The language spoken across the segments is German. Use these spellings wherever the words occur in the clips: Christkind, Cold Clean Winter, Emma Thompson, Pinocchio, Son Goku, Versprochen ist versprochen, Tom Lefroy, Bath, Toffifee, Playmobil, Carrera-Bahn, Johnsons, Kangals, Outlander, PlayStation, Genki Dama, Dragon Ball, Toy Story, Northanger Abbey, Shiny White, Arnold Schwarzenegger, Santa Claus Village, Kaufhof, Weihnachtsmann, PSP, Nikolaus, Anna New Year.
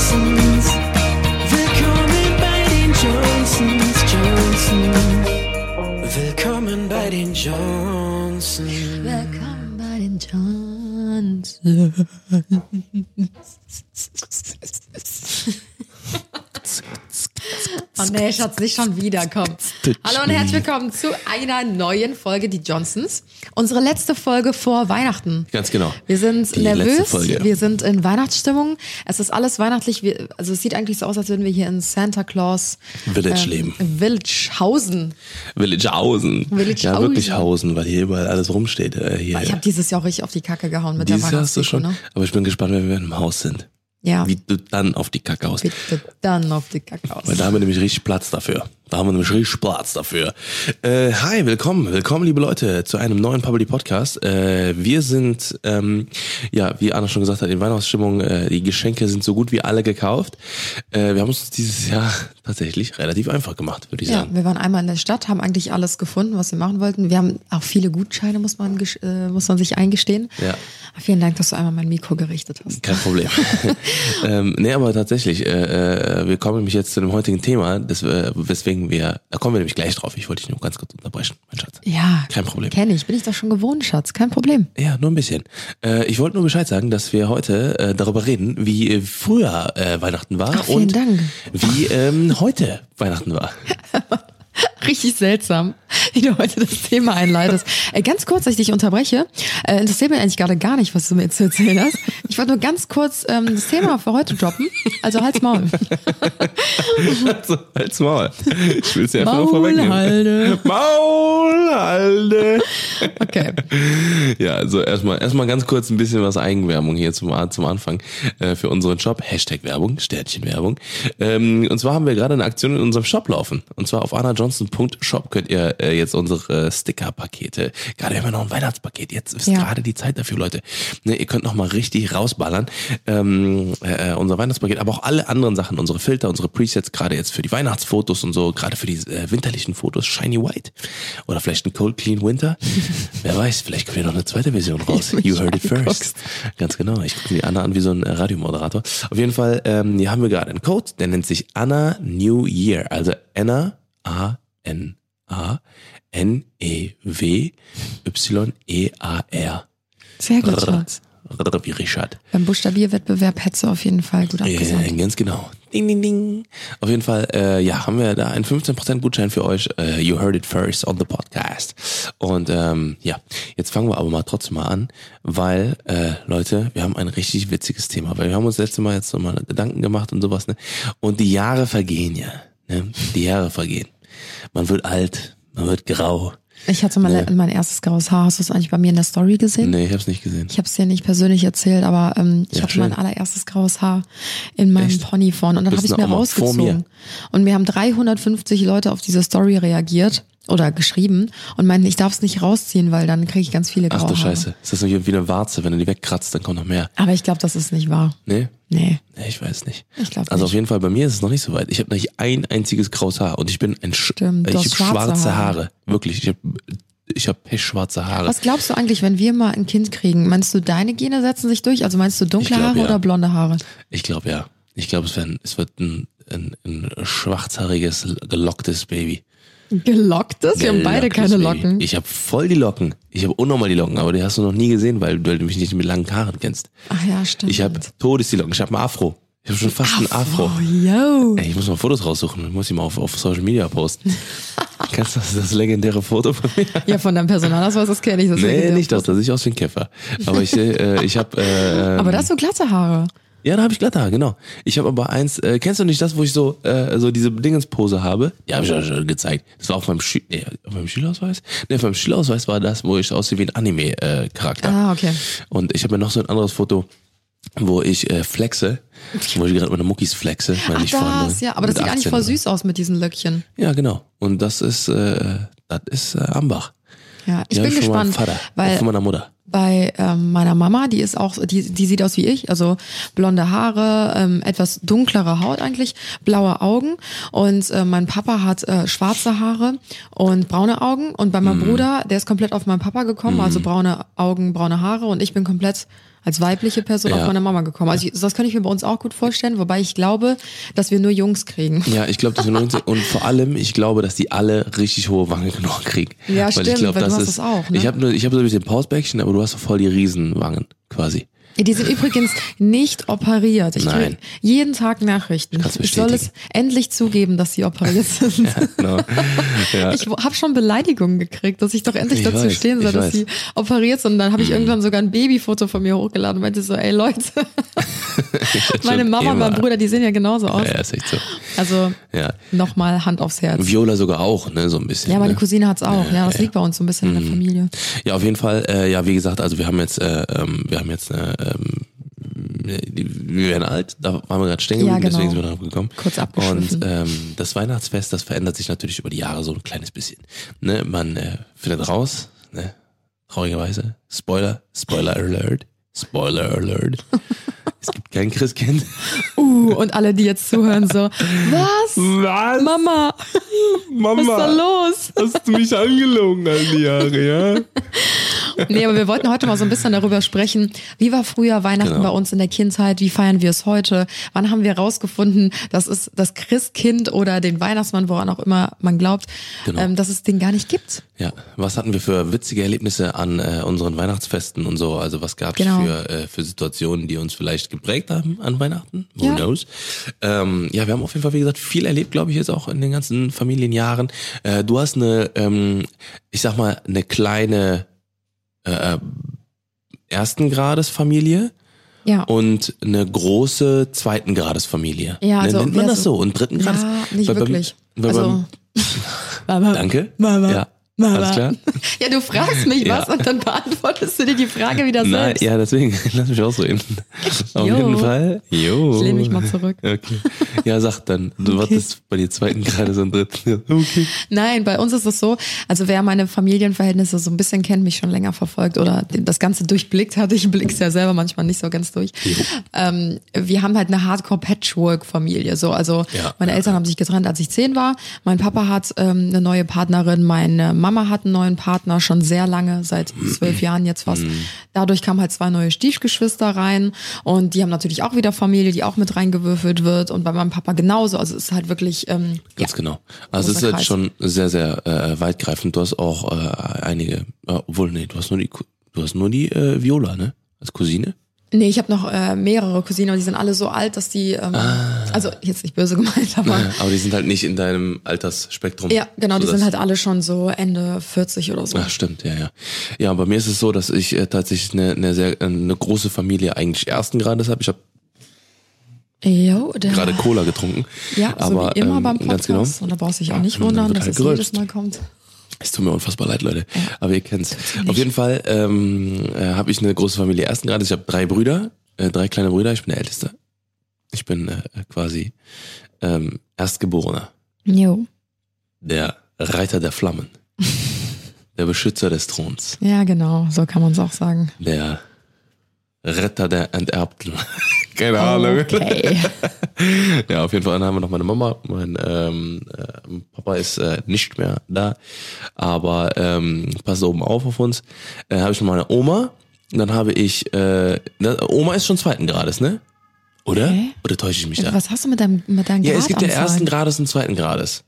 Johnsons. Willkommen bei den Johnsons, Johnsons. Willkommen bei den Johnsons. Willkommen bei den Johnsons. Oh nee, ich hab's nicht schon wieder, komm. Hallo und herzlich willkommen zu einer neuen Folge, die Johnsons. Unsere letzte Folge vor Weihnachten. Ganz genau. Wir sind nervös, wir sind in Weihnachtsstimmung. Es ist alles weihnachtlich, also es sieht eigentlich so aus, als würden wir hier in Santa Claus Village leben. Villagehausen. Ja, wirklich Hausen, weil hier überall alles rumsteht. Hier. Ich habe dieses Jahr auch richtig auf die Kacke gehauen mit dieses der Weihnachtsdeko. Ne? Aber ich bin gespannt, wenn wir im Haus sind. Ja. Wie du dann auf die Kacke aus. Bitte dann auf die Kacke aus. Weil da haben wir nämlich richtig Platz dafür. Hi, willkommen liebe Leute zu einem neuen Public Podcast. Wir sind, ja, wie Anna schon gesagt hat, in Weihnachtsstimmung. Die Geschenke sind so gut wie alle gekauft. Wir haben uns dieses Jahr tatsächlich relativ einfach gemacht, würde ich sagen. Ja, wir waren einmal in der Stadt, haben eigentlich alles gefunden, was wir machen wollten. Wir haben auch viele Gutscheine, muss man sich eingestehen. Ja. Vielen Dank, dass du einmal mein Mikro gerichtet hast. Kein Problem. Nee, aber tatsächlich, wir kommen nämlich jetzt zu dem heutigen Thema, weswegen da kommen wir nämlich gleich drauf. Ich wollte dich nur ganz kurz unterbrechen, mein Schatz. Ja, kein Problem. Kenne ich, bin ich doch schon gewohnt, Schatz. Kein Problem. Ja, nur ein bisschen. Ich wollte nur Bescheid sagen, dass wir heute darüber reden, wie früher Weihnachten war. Ach, vielen Dank. Wie heute Weihnachten war. Richtig seltsam, wie du heute das Thema einleitest. Ganz kurz, dass ich dich unterbreche. Interessiert mich eigentlich gerade gar nicht, was du mir zu erzählen hast. Ich wollte nur ganz kurz das Thema für heute droppen. Also halt's Maul. Also halt's Maul. Ich will es ja einfach nur vorwegnehmen. Maul halde. Okay. Ja, also erstmal ganz kurz ein bisschen was Eigenwerbung hier zum Anfang für unseren Shop. #Werbung, Sternchen-Werbung. Und zwar haben wir gerade eine Aktion in unserem Shop laufen. Und zwar auf AnnaJohnson.shop könnt ihr jetzt unsere Sticker-Pakete, gerade immer noch ein Weihnachtspaket, jetzt ist gerade die Zeit dafür, Leute. Ne, ihr könnt nochmal richtig rausballern. Unser Weihnachtspaket, aber auch alle anderen Sachen, unsere Filter, unsere Presets, gerade jetzt für die Weihnachtsfotos und so, gerade für die winterlichen Fotos, Shiny White oder vielleicht ein Cold Clean Winter. Wer weiß, vielleicht kommt ja noch eine zweite Version raus. You heard it first. Ganz genau, ich gucke die Anna an wie so ein Radiomoderator. Auf jeden Fall, hier haben wir gerade einen Code, der nennt sich Anna New Year, also Anna ANNA NEWYEAR. Sehr gut, Schatz. Wie Richard. Beim Buchstabierwettbewerb hättest du auf jeden Fall gut abgesagt. Ja, ganz genau. Ding, ding, ding. Auf jeden Fall, ja, haben wir da einen 15% Gutschein für euch. You heard it first on the podcast. Und ja, jetzt fangen wir aber mal trotzdem mal an, weil, Leute, wir haben ein richtig witziges Thema, weil wir haben uns letztes Mal jetzt nochmal Gedanken gemacht und sowas, ne? Und die Jahre vergehen ja. Ne? Die Jahre vergehen. Man wird alt, man wird grau. Ich hatte mal mein erstes graues Haar. Hast du es eigentlich bei mir in der Story gesehen? Nee, ich hab's nicht gesehen. Ich hab's dir nicht persönlich erzählt, aber ich hatte mein allererstes graues Haar in meinem Pony vorne und dann habe ich es mir rausgezogen. Und mir haben 350 Leute auf diese Story reagiert oder geschrieben und meinten, ich darf es nicht rausziehen, weil dann kriege ich ganz viele graue Haare. Ach du Scheiße, ist das nicht irgendwie eine Warze? Wenn du die wegkratzt, dann kommt noch mehr. Aber ich glaube, das ist nicht wahr. Nee? Nee. Nee, ich weiß nicht. Ich glaube nicht. Also auf jeden Fall, bei mir ist es noch nicht so weit. Ich habe nicht ein einziges graues Haar und ich bin ich habe schwarze Haare. Wirklich, ich habe pechschwarze Haare. Was glaubst du eigentlich, wenn wir mal ein Kind kriegen? Meinst du, deine Gene setzen sich durch? Also meinst du dunkle Haare oder blonde Haare? Ich glaube ja. Ich glaube, es wird ein schwarzhaariges, gelocktes Baby. Gelocktes? Wir haben beide keine Locken. Ich habe voll die Locken. Ich habe unnormal die Locken, aber die hast du noch nie gesehen, weil du mich nicht mit langen Haaren kennst. Ach ja, stimmt. Ich habe todes die Locken. Ich habe einen Afro. Ich habe schon fast einen Afro. Yo. Ey, ich muss mal Fotos raussuchen. Ich muss die mal auf Social Media posten. Kennst du das legendäre Foto von mir? Ja, von deinem Personalausweis, das kenne ich. Das nee, nicht das. Das sehe ich aus wie ein Käfer. Aber ich habe... aber das sind so glatte Haare. Ja, da habe ich glatte Haare, genau. Ich habe aber eins, kennst du nicht das, wo ich so diese Dingenspose habe? Ja, habe ich auch schon gezeigt. Das war auf meinem Schülerausweis? Nee, auf meinem Schülerausweis war das, wo ich aussehe wie ein Anime-Charakter. Ah, okay. Und ich habe mir noch so ein anderes Foto, wo ich flexe, wo ich gerade meine Muckis flexe. Ach ich das, ja, aber das sieht eigentlich voll süß aus mit diesen Löckchen. Ja, genau. Und das ist Ambach. Ja, ich bin gespannt, weil von meiner Mutter. Bei meiner Mama, die ist auch, die sieht aus wie ich, also blonde Haare, etwas dunklere Haut eigentlich, blaue Augen und mein Papa hat schwarze Haare und braune Augen und bei meinem Bruder, der ist komplett auf meinen Papa gekommen, also braune Augen, braune Haare und ich bin komplett als weibliche Person auf meine Mama gekommen. Also das kann ich mir bei uns auch gut vorstellen, wobei ich glaube, dass wir nur Jungs kriegen. Ja, ich glaube, dass wir nur Jungs und vor allem, ich glaube, dass die alle richtig hohe Wangenknochen kriegen. Ja, weil stimmt, ich glaub, weil das du hast ist, das auch. Ne? Ich hab so ein bisschen Pausbäckchen, aber du hast so voll die Riesenwangen quasi. Die sind übrigens nicht operiert. Ich kriege jeden Tag Nachrichten. Ich soll es endlich zugeben, dass sie operiert sind. Ja, genau. Ja. Ich habe schon Beleidigungen gekriegt, dass ich doch endlich dazu stehen soll, dass sie operiert sind. Und dann habe ich irgendwann sogar ein Babyfoto von mir hochgeladen und meinte so, ey Leute, meine Mama und mein Bruder, die sehen ja genauso aus. Ja, ist echt so. Also nochmal Hand aufs Herz. Viola sogar auch, ne, so ein bisschen. Ja, meine Cousine hat's auch. Ja, das liegt bei uns so ein bisschen in der Familie. Ja, auf jeden Fall. Ja, wie gesagt, also wir haben jetzt wir werden alt, da waren wir gerade stehen geblieben, deswegen sind wir darauf gekommen. Kurz abgeschwiffen. Und das Weihnachtsfest, das verändert sich natürlich über die Jahre so ein kleines bisschen. Ne? Man findet raus, ne? Traurigerweise, Spoiler Alert, es gibt kein Christkind. Und alle, die jetzt zuhören, so, was? Mama, was ist da los? Hast du mich angelogen all die Jahre, ja? Nee, aber wir wollten heute mal so ein bisschen darüber sprechen, wie war früher Weihnachten bei uns in der Kindheit, wie feiern wir es heute, wann haben wir rausgefunden, dass es das Christkind oder den Weihnachtsmann, woran auch immer man glaubt, dass es den gar nicht gibt. Ja, was hatten wir für witzige Erlebnisse an unseren Weihnachtsfesten und so, also was gab es für Situationen, die uns vielleicht geprägt haben an Weihnachten, who knows. Ja, wir haben auf jeden Fall, wie gesagt, viel erlebt, glaube ich, jetzt auch in den ganzen Familienjahren. Du hast eine, ich sag mal, eine kleine ersten Grades Familie und eine große zweiten Grades Familie. Ja, also nennt man das so? Und dritten Grades? Ja, nicht wirklich. Mama, danke. Mama. Ja. Alles klar? Ja, du fragst mich was und dann beantwortest du dir die Frage wieder selbst. Ja, deswegen, lass mich ausreden. Auf jeden Fall. Ich lehne mich mal zurück. Okay. Ja, sag dann. Du wartest bei dir zweiten gerade so einen dritten. Okay. Nein, bei uns ist es so, also wer meine Familienverhältnisse so ein bisschen kennt, mich schon länger verfolgt oder das Ganze durchblickt hat, ich blick's ja selber manchmal nicht so ganz durch. Wir haben halt eine Hardcore-Patchwork-Familie. So, also meine Eltern haben sich getrennt, als ich 10 war. Mein Papa hat eine neue Partnerin, meine Mama hat einen neuen Partner, schon sehr lange, seit 12 Jahren jetzt fast. Dadurch kamen halt 2 neue Stiefgeschwister rein und die haben natürlich auch wieder Familie, die auch mit reingewürfelt wird und bei meinem Papa genauso. Also es ist halt wirklich ganz genau. Also es ist halt schon sehr, sehr weitgreifend. Du hast auch einige, obwohl, nee, du hast nur die Viola, ne? Als Cousine? Nee, ich habe noch mehrere Cousinen, aber die sind alle so alt, dass die, also jetzt nicht böse gemeint, aber die sind halt nicht in deinem Altersspektrum. Ja, genau, die sind halt alle schon so Ende 40 oder so. Ach, stimmt, ja. Ja, bei mir ist es so, dass ich tatsächlich eine große Familie eigentlich ersten Grades habe. Ich habe gerade Cola getrunken. Ja, aber, so wie immer beim Podcast. Genau. Und da brauchst du dich auch nicht wundern, dass es jedes Mal kommt. Es tut mir unfassbar leid, Leute, aber ihr kennt's. Auf jeden Fall habe ich eine große Familie ersten Grades. Ich habe 3 Brüder, 3 kleine Brüder. Ich bin der Älteste. Ich bin quasi Erstgeborener. Jo. Der Reiter der Flammen. Der Beschützer des Throns. Ja, genau, so kann man es auch sagen. Der Retter der Enterbten. Keine Ahnung. Okay. Ja, auf jeden Fall haben wir noch meine Mama. Mein Papa ist nicht mehr da, aber passt oben auf uns. Habe ich noch meine Oma. Dann habe ich Oma ist schon zweiten Grades, ne? Oder? Okay. Oder täusche ich mich da? Was hast du mit deinem Grad? Ja, es gibt ja ersten Grades und zweiten Grades.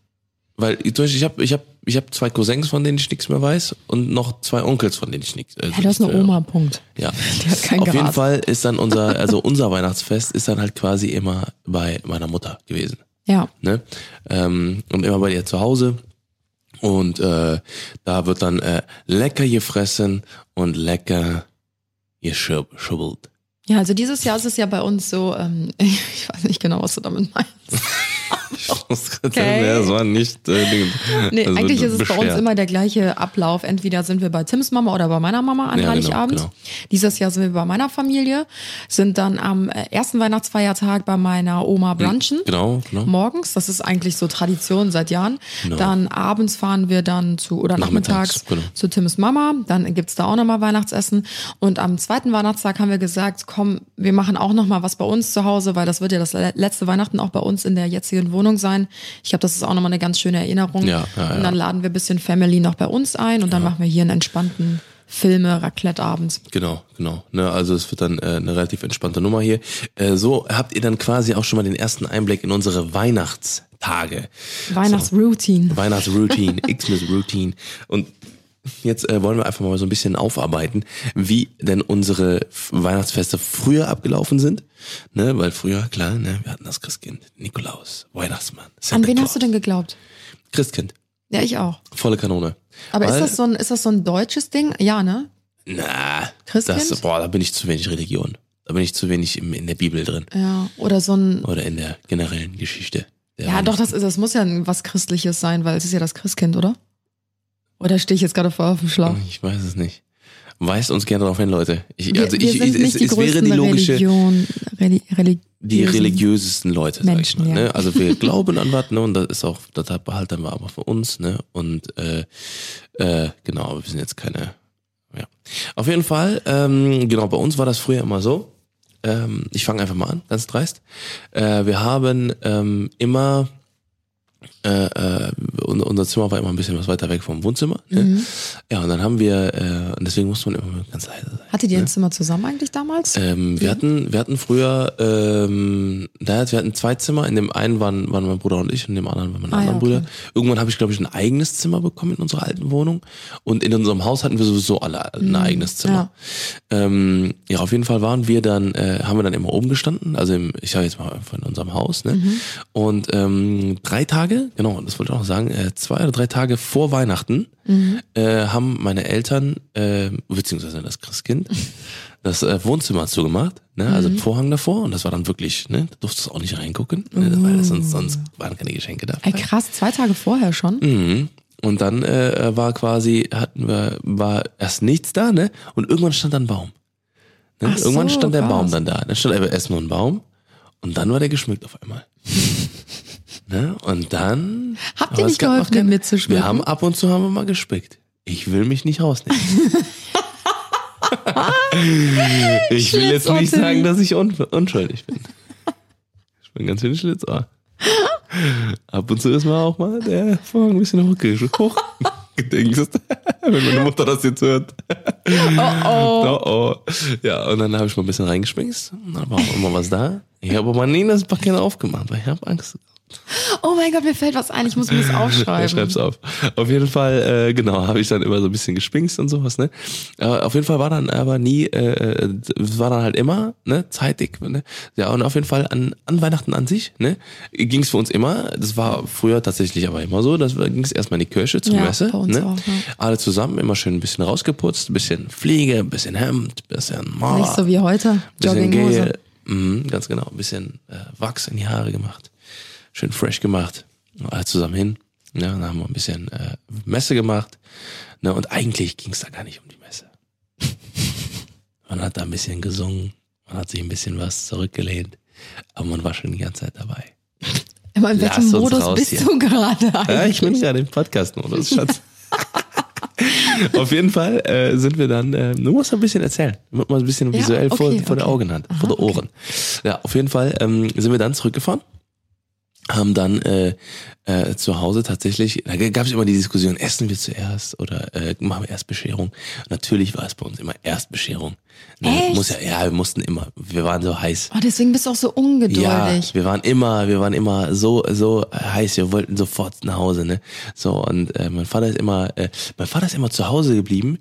Weil ich hab 2 Cousins, von denen ich nichts mehr weiß, und noch 2 Onkels, von denen ich nichts. Ja, das ist eine Oma, Punkt. Ja. Die hat kein Auf Gras. Jeden Fall ist dann unser Weihnachtsfest ist dann halt quasi immer bei meiner Mutter gewesen. Ja. Ne? Und immer bei ihr zu Hause. Und da wird dann lecker gefressen und lecker geschubbelt. Ja, also dieses Jahr ist es ja bei uns so, ich weiß nicht genau, was du damit meinst. Das war nicht. Nee, also eigentlich ist es bei uns immer der gleiche Ablauf. Entweder sind wir bei Tims Mama oder bei meiner Mama an Heiligabend. Genau. Dieses Jahr sind wir bei meiner Familie, sind dann am ersten Weihnachtsfeiertag bei meiner Oma brunchen. Genau. Morgens, das ist eigentlich so Tradition seit Jahren. Genau. Dann abends fahren wir dann nachmittags zu Tims Mama. Dann gibt's da auch nochmal Weihnachtsessen. Und am zweiten Weihnachtstag haben wir gesagt, komm, wir machen auch nochmal was bei uns zu Hause, weil das wird ja das letzte Weihnachten auch bei uns in der jetzigen Wohnung sein. Ich glaube, das ist auch nochmal eine ganz schöne Erinnerung. Ja. Und dann laden wir ein bisschen Family noch bei uns ein und dann machen wir hier einen entspannten Filme, Raclette abends. Genau. Ne, also es wird dann eine relativ entspannte Nummer hier. So habt ihr dann quasi auch schon mal den ersten Einblick in unsere Weihnachtstage. Weihnachtsroutine, Xmas-Routine. Und jetzt wollen wir einfach mal so ein bisschen aufarbeiten, wie denn unsere Weihnachtsfeste früher abgelaufen sind. Ne, weil früher, klar, ne, wir hatten das Christkind, Nikolaus, Weihnachtsmann. An wen hast du denn geglaubt? Christkind. Ja, ich auch. Volle Kanone. Aber weil, ist das so ein deutsches Ding? Ja, ne? Na, Christkind? Da bin ich zu wenig Religion. Da bin ich zu wenig in der Bibel drin. Ja, oder so ein... Oder in der generellen Geschichte. Ja, doch, das muss ja was Christliches sein, weil es ist ja das Christkind, oder? Oder stehe ich jetzt gerade voll auf dem Schlauch? Ich weiß es nicht. Weist uns gerne darauf hin, Leute. Die religiösesten Leute, Menschen, sag ich mal. Ja. Ne? Also wir glauben an was, ne? Und das ist auch, das behalten wir aber für uns, ne? Und genau, wir sind jetzt keine. Ja. Auf jeden Fall, genau, bei uns war das früher immer so. Ich fange einfach mal an, ganz dreist. Wir haben immer. Unser Zimmer war immer ein bisschen was weiter weg vom Wohnzimmer. Ne? Mhm. Ja, und dann haben wir, und deswegen musste man immer ganz leise sein. Hattet ihr ein Zimmer zusammen eigentlich damals? Wir hatten früher, wir hatten zwei Zimmer. In dem einen waren mein Bruder und ich, in dem anderen waren meine anderen Brüder. Irgendwann habe ich, glaube ich, ein eigenes Zimmer bekommen in unserer alten Wohnung. Und in unserem Haus hatten wir sowieso alle ein eigenes Zimmer. Ja. Auf jeden Fall haben wir dann immer oben gestanden. Also ich sage jetzt mal einfach in unserem Haus. Ne? Mhm. Und 3 Tage, genau, das wollte ich auch sagen, 2 oder 3 Tage vor Weihnachten haben meine Eltern, beziehungsweise das Christkind, das Wohnzimmer zugemacht, ne? Also Vorhang davor, und das war dann wirklich, ne? Da durftest du auch nicht reingucken, ne? Weil sonst waren keine Geschenke da. Ey, krass, 2 Tage vorher schon? Mhm. Und dann war erst nichts da, ne? Und irgendwann stand dann ein Baum. Ne? Stand der Baum dann da. Dann stand erst nur ein Baum und dann war der geschmückt auf einmal. Ne? Und dann... Habt ihr nicht geholfen, den mitzuschmücken? Wir haben ab und zu mal gespickt. Ich will mich nicht rausnehmen. Ich will jetzt nicht sagen, dass ich unschuldig bin. Ich bin ganz schön Schlitzohr. Ab und zu ist man auch mal der Vorhang ein bisschen hoch. Gedenkst, wenn meine Mutter das jetzt hört. Oh. Ja, und dann habe ich mal ein bisschen reingespingst. Dann war auch immer was da. Ich habe aber nie das Paket aufgemacht, weil ich habe Angst. Oh mein Gott, mir fällt was ein, ich muss mir das aufschreiben. Ich schreib's auf. Auf jeden Fall, genau, habe ich dann immer so ein bisschen gespingst und sowas, ne? Auf jeden Fall war dann aber nie, war dann halt immer, ne, zeitig, ne? Ja, und auf jeden Fall an Weihnachten an sich, ne, ging's für uns immer, das war früher tatsächlich aber immer so, das ging's erstmal in die Kirche zur Messe, bei uns, ne? Auch, ja. Alle zusammen, immer schön ein bisschen rausgeputzt, ein bisschen Pflege, ein bisschen Hemd, ein bisschen Mauer. Nicht so wie heute, Jogginghose. Ganz genau, ein bisschen Wachs in die Haare gemacht. Schön fresh gemacht, alle zusammen hin. Ja, dann haben wir ein bisschen Messe gemacht. Ne, und eigentlich ging es da gar nicht um die Messe. Man hat da ein bisschen gesungen, man hat sich ein bisschen was zurückgelehnt, aber man war schon die ganze Zeit dabei. Aber in welchem Modus bist du gerade eigentlich? Ja, ich bin gerade im Podcast-Modus, Schatz. Auf jeden Fall sind wir dann, du musst ein bisschen erzählen, wird mal ein bisschen visuell vor der Augen hat, vor der Ohren. Okay. Ja, auf jeden Fall sind wir dann zurückgefahren. Haben dann zu Hause tatsächlich, da gab es immer die Diskussion, essen wir zuerst oder machen wir erst Bescherung. Natürlich war es bei uns immer erst Bescherung. Echt? Wir mussten immer. Wir waren so heiß. Oh, deswegen bist du auch so ungeduldig. Ja, wir waren immer so heiß. Wir wollten sofort nach Hause, ne? So, und mein Vater ist immer zu Hause geblieben.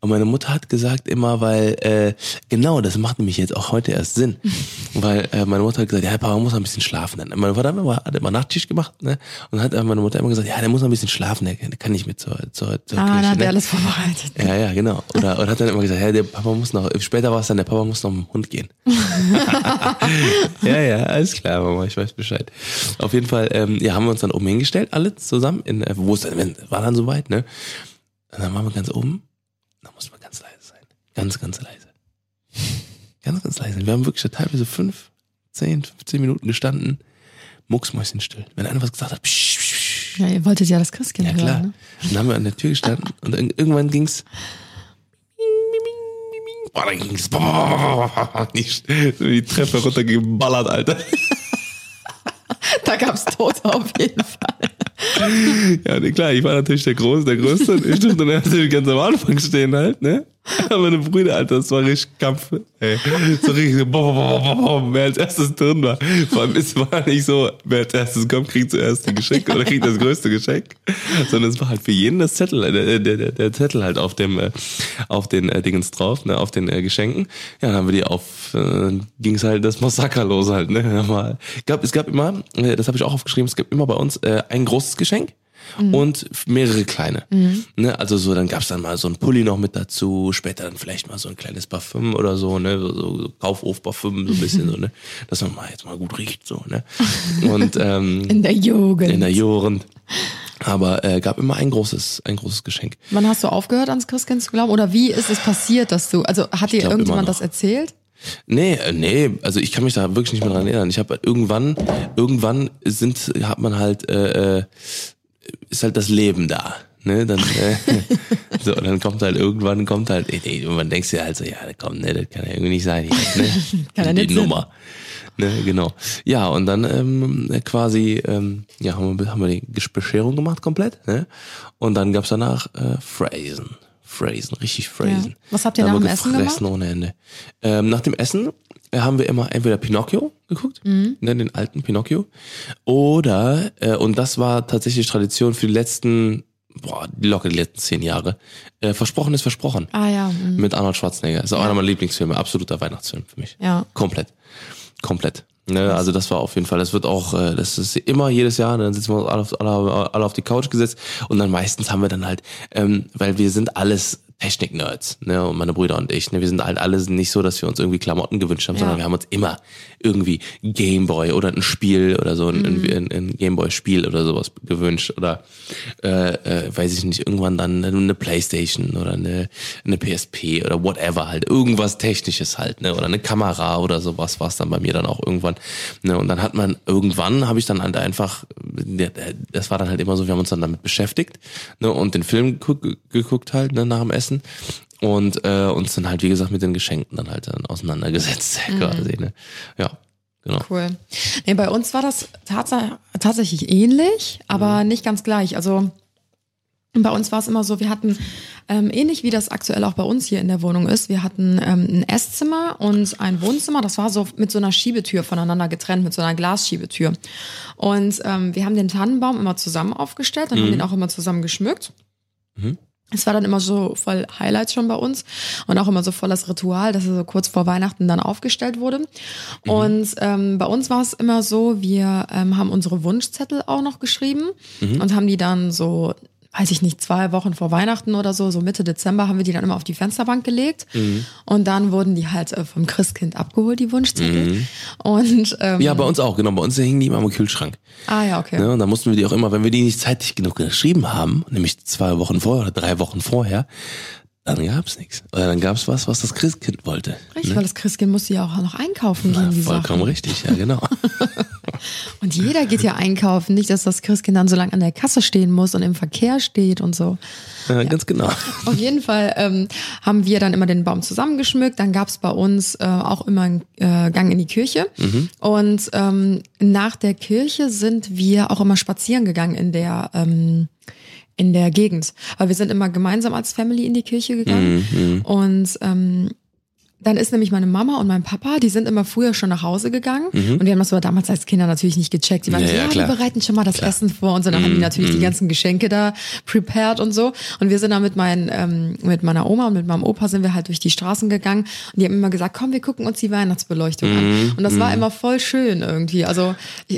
Und meine Mutter hat gesagt immer, weil, genau, das macht nämlich jetzt auch heute erst Sinn. Weil meine Mutter hat gesagt, ja, Papa muss ein bisschen schlafen. Dann. Mein Vater hat immer Nachttisch gemacht, ne? Und hat meine Mutter immer gesagt, ja, der muss ein bisschen schlafen, der kann nicht mit zur Kirche. Da hat er alles vorbereitet. Ne? Ja, genau. Oder hat dann immer gesagt, ja, der Papa muss noch, später war es dann, der Papa muss noch mit dem Hund gehen. ja, alles klar, Mama, ich weiß Bescheid. Auf jeden Fall, haben wir uns dann oben hingestellt, alle zusammen, war dann soweit, ne? Und dann waren wir ganz oben. Da muss man ganz leise sein. Ganz, ganz leise. Ganz, ganz leise. Wir haben wirklich teilweise 5, 10, 15 Minuten gestanden. Mucksmäuschen still. Wenn einer was gesagt hat, psch, psch. Ja, ihr wolltet ja das Christkind hören. Ja, klar. Ne? Dann haben wir an der Tür gestanden und irgendwann ging's. Boah, dann ging's. Die Treppe runtergeballert, Alter. Da gab's Tote auf jeden Fall. Ja, nee, klar, ich war natürlich der Größte. Und ich durfte natürlich ganz am Anfang stehen halt, ne? Aber meine Brüder, Alter, das war richtig Kampf, ey. So richtig so, boah, boah, boah, boah, wer als erstes drin war. Vor allem, es war nicht so, wer als erstes kommt, kriegt zuerst ein Geschenk oder kriegt das größte Geschenk. Sondern es war halt für jeden das Zettel, der Zettel halt auf den Dingens drauf, ne, auf den Geschenken. Ja, dann haben wir die ging's halt das Massaker los halt, ne. Es gab immer, das habe ich auch aufgeschrieben, es gab immer bei uns ein großes Geschenk. Mhm. Und mehrere kleine. Mhm. Ne, also so, dann gab's dann mal so einen Pulli noch mit dazu, später dann vielleicht mal so ein kleines Parfüm oder so, ne, so Kaufhof-Parfüm, so ein bisschen so, ne, dass man mal jetzt mal gut riecht, so, ne. Und, In der Jugend. Aber gab immer ein großes Geschenk. Wann hast du aufgehört, ans Christkind zu glauben? Oder wie ist es passiert, dass du, also hat dir irgendjemand das erzählt? Nee, also ich kann mich da wirklich nicht mehr dran erinnern. Ich habe ist halt das Leben da, ne, dann, so, und dann kommt halt, irgendwann denkst du halt so, ja, komm, ne, das kann ja irgendwie nicht sein, hier, ne, kann ja nicht die Nummer, ne, genau, ja, und dann, haben wir die Bescherung gemacht komplett, ne, und dann gab's danach, Fräsen, richtig. Ja. Was habt ihr nach dem Essen gemacht? Ohne Ende. Nach dem Essen haben wir immer entweder Pinocchio geguckt, den alten Pinocchio, oder, und das war tatsächlich Tradition für die letzten 10 Jahre, Versprochen ist versprochen. Ah ja. Mhm. Mit Arnold Schwarzenegger. Ist auch einer meiner Lieblingsfilme, absoluter Weihnachtsfilm für mich. Ja. Komplett. Ne, also das war auf jeden Fall, das wird auch, das ist immer jedes Jahr, dann sitzen wir uns alle auf die Couch gesetzt und dann meistens haben wir dann halt, weil wir sind alles Technik-Nerds, ne, und meine Brüder und ich, ne, wir sind halt alles nicht so, dass wir uns irgendwie Klamotten gewünscht haben, sondern wir haben uns immer irgendwie Gameboy oder ein Spiel oder so, ein Gameboy-Spiel oder sowas gewünscht oder, weiß ich nicht, irgendwann dann eine PlayStation oder eine PSP oder whatever halt, irgendwas Technisches halt, ne, oder eine Kamera oder sowas war es dann bei mir dann auch irgendwann. Ne, und dann hat man irgendwann, habe ich dann halt einfach, das war dann halt immer so, wir haben uns dann damit beschäftigt, ne, und den Film geguckt halt, ne, nach dem Essen und uns dann halt, wie gesagt, mit den Geschenken dann halt dann auseinandergesetzt quasi, ne? Ja, genau. Cool. Nee, bei uns war das tatsächlich ähnlich, aber nicht ganz gleich. Also bei uns war es immer so, wir hatten, ähnlich wie das aktuell auch bei uns hier in der Wohnung ist, wir hatten ein Esszimmer und ein Wohnzimmer, das war so mit so einer Schiebetür voneinander getrennt, mit so einer Glasschiebetür. Und wir haben den Tannenbaum immer zusammen aufgestellt und haben den auch immer zusammen geschmückt. Mhm. Es war dann immer so voll Highlights schon bei uns und auch immer so voll das Ritual, dass er so kurz vor Weihnachten dann aufgestellt wurde. Mhm. Und bei uns war es immer so, wir haben unsere Wunschzettel auch noch geschrieben und haben die dann so, weiß ich nicht, 2 Wochen vor Weihnachten oder so Mitte Dezember, haben wir die dann immer auf die Fensterbank gelegt. Mhm. Und dann wurden die halt vom Christkind abgeholt, die Wunschzettel. Mhm. Und, ja, bei uns auch, genau. Bei uns hingen die immer am Kühlschrank. Ah ja, okay. Ne, und dann mussten wir die auch immer, wenn wir die nicht zeitig genug geschrieben haben, nämlich 2 Wochen vorher oder 3 Wochen vorher, dann gab's nichts. Oder dann gab's was das Christkind wollte. Richtig, ne? Weil das Christkind musste ja auch noch einkaufen gehen, die Sachen. Vollkommen richtig, ja, genau. Und jeder geht ja einkaufen, nicht, dass das Christkind dann so lange an der Kasse stehen muss und im Verkehr steht und so. Ja, ganz genau. Auf jeden Fall haben wir dann immer den Baum zusammengeschmückt, dann gab's bei uns auch immer einen Gang in die Kirche und nach der Kirche sind wir auch immer spazieren gegangen in der Gegend, weil wir sind immer gemeinsam als Family in die Kirche gegangen und dann ist nämlich meine Mama und mein Papa, die sind immer früher schon nach Hause gegangen und die haben das aber damals als Kinder natürlich nicht gecheckt. Die waren die bereiten schon mal das Essen vor und so, dann haben die natürlich die ganzen Geschenke da prepared und so. Und wir sind dann mit meiner Oma und mit meinem Opa sind wir halt durch die Straßen gegangen und die haben immer gesagt, komm, wir gucken uns die Weihnachtsbeleuchtung an. Und das war immer voll schön irgendwie. Also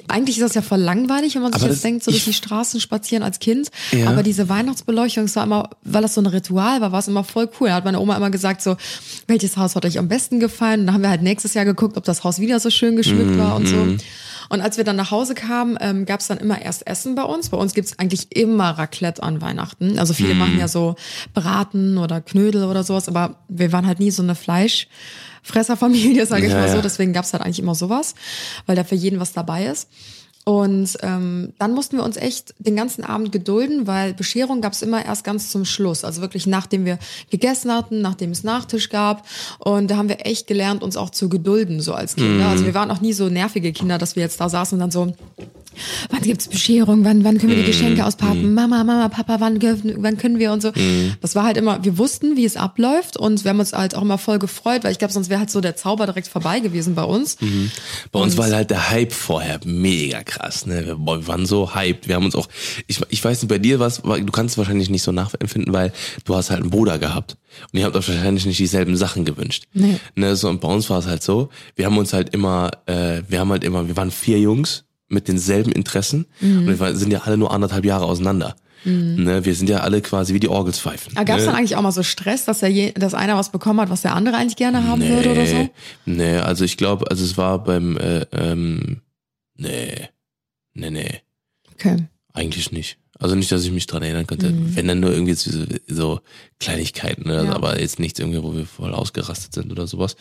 eigentlich ist das ja voll langweilig, wenn man sich jetzt denkt, so durch die Straßen spazieren als Kind. Ja. Aber diese Weihnachtsbeleuchtung, das war immer, weil das so ein Ritual war, war es immer voll cool. Da hat meine Oma immer gesagt so, welches Haus hat euch am besten gefallen? Und dann haben wir halt nächstes Jahr geguckt, ob das Haus wieder so schön geschmückt war und so. Und als wir dann nach Hause kamen, gab es dann immer erst Essen bei uns. Bei uns gibt es eigentlich immer Raclette an Weihnachten. Also viele machen ja so Braten oder Knödel oder sowas, aber wir waren halt nie so eine Fleischfresserfamilie, sage ich mal so. Deswegen gab es halt eigentlich immer sowas, weil da für jeden was dabei ist. Und dann mussten wir uns echt den ganzen Abend gedulden, weil Bescherung gab es immer erst ganz zum Schluss. Also wirklich nachdem wir gegessen hatten, nachdem es Nachtisch gab. Und da haben wir echt gelernt, uns auch zu gedulden, so als Kinder. Also wir waren auch nie so nervige Kinder, dass wir jetzt da saßen und dann so, wann gibt's Bescherung, wann können wir die Geschenke auspacken, Mama, Papa, wann können wir und so. Das war halt immer, wir wussten, wie es abläuft und wir haben uns halt auch immer voll gefreut, weil ich glaube, sonst wäre halt so der Zauber direkt vorbei gewesen bei uns. Bei uns war halt der Hype vorher mega krass, ne? Wir waren so hyped, wir haben uns auch, ich weiß nicht, bei dir was, du kannst es wahrscheinlich nicht so nachempfinden, weil du hast halt einen Bruder gehabt. Und ihr habt euch wahrscheinlich nicht dieselben Sachen gewünscht. Nee. Ne, so, und bei uns war es halt so, wir waren 4 Jungs mit denselben Interessen und wir sind ja alle nur anderthalb Jahre auseinander. Ne, wir sind ja alle quasi wie die Orgelspfeifen. Aber gab's dann eigentlich auch mal so Stress, dass einer was bekommen hat, was der andere eigentlich gerne haben würde oder so? Nee, also ich glaube, es war beim nee. Okay. Eigentlich nicht. Also nicht, dass ich mich dran erinnern könnte. Wenn dann nur irgendwie so Kleinigkeiten, ne? Ja. Aber jetzt nichts irgendwie, wo wir voll ausgerastet sind oder sowas.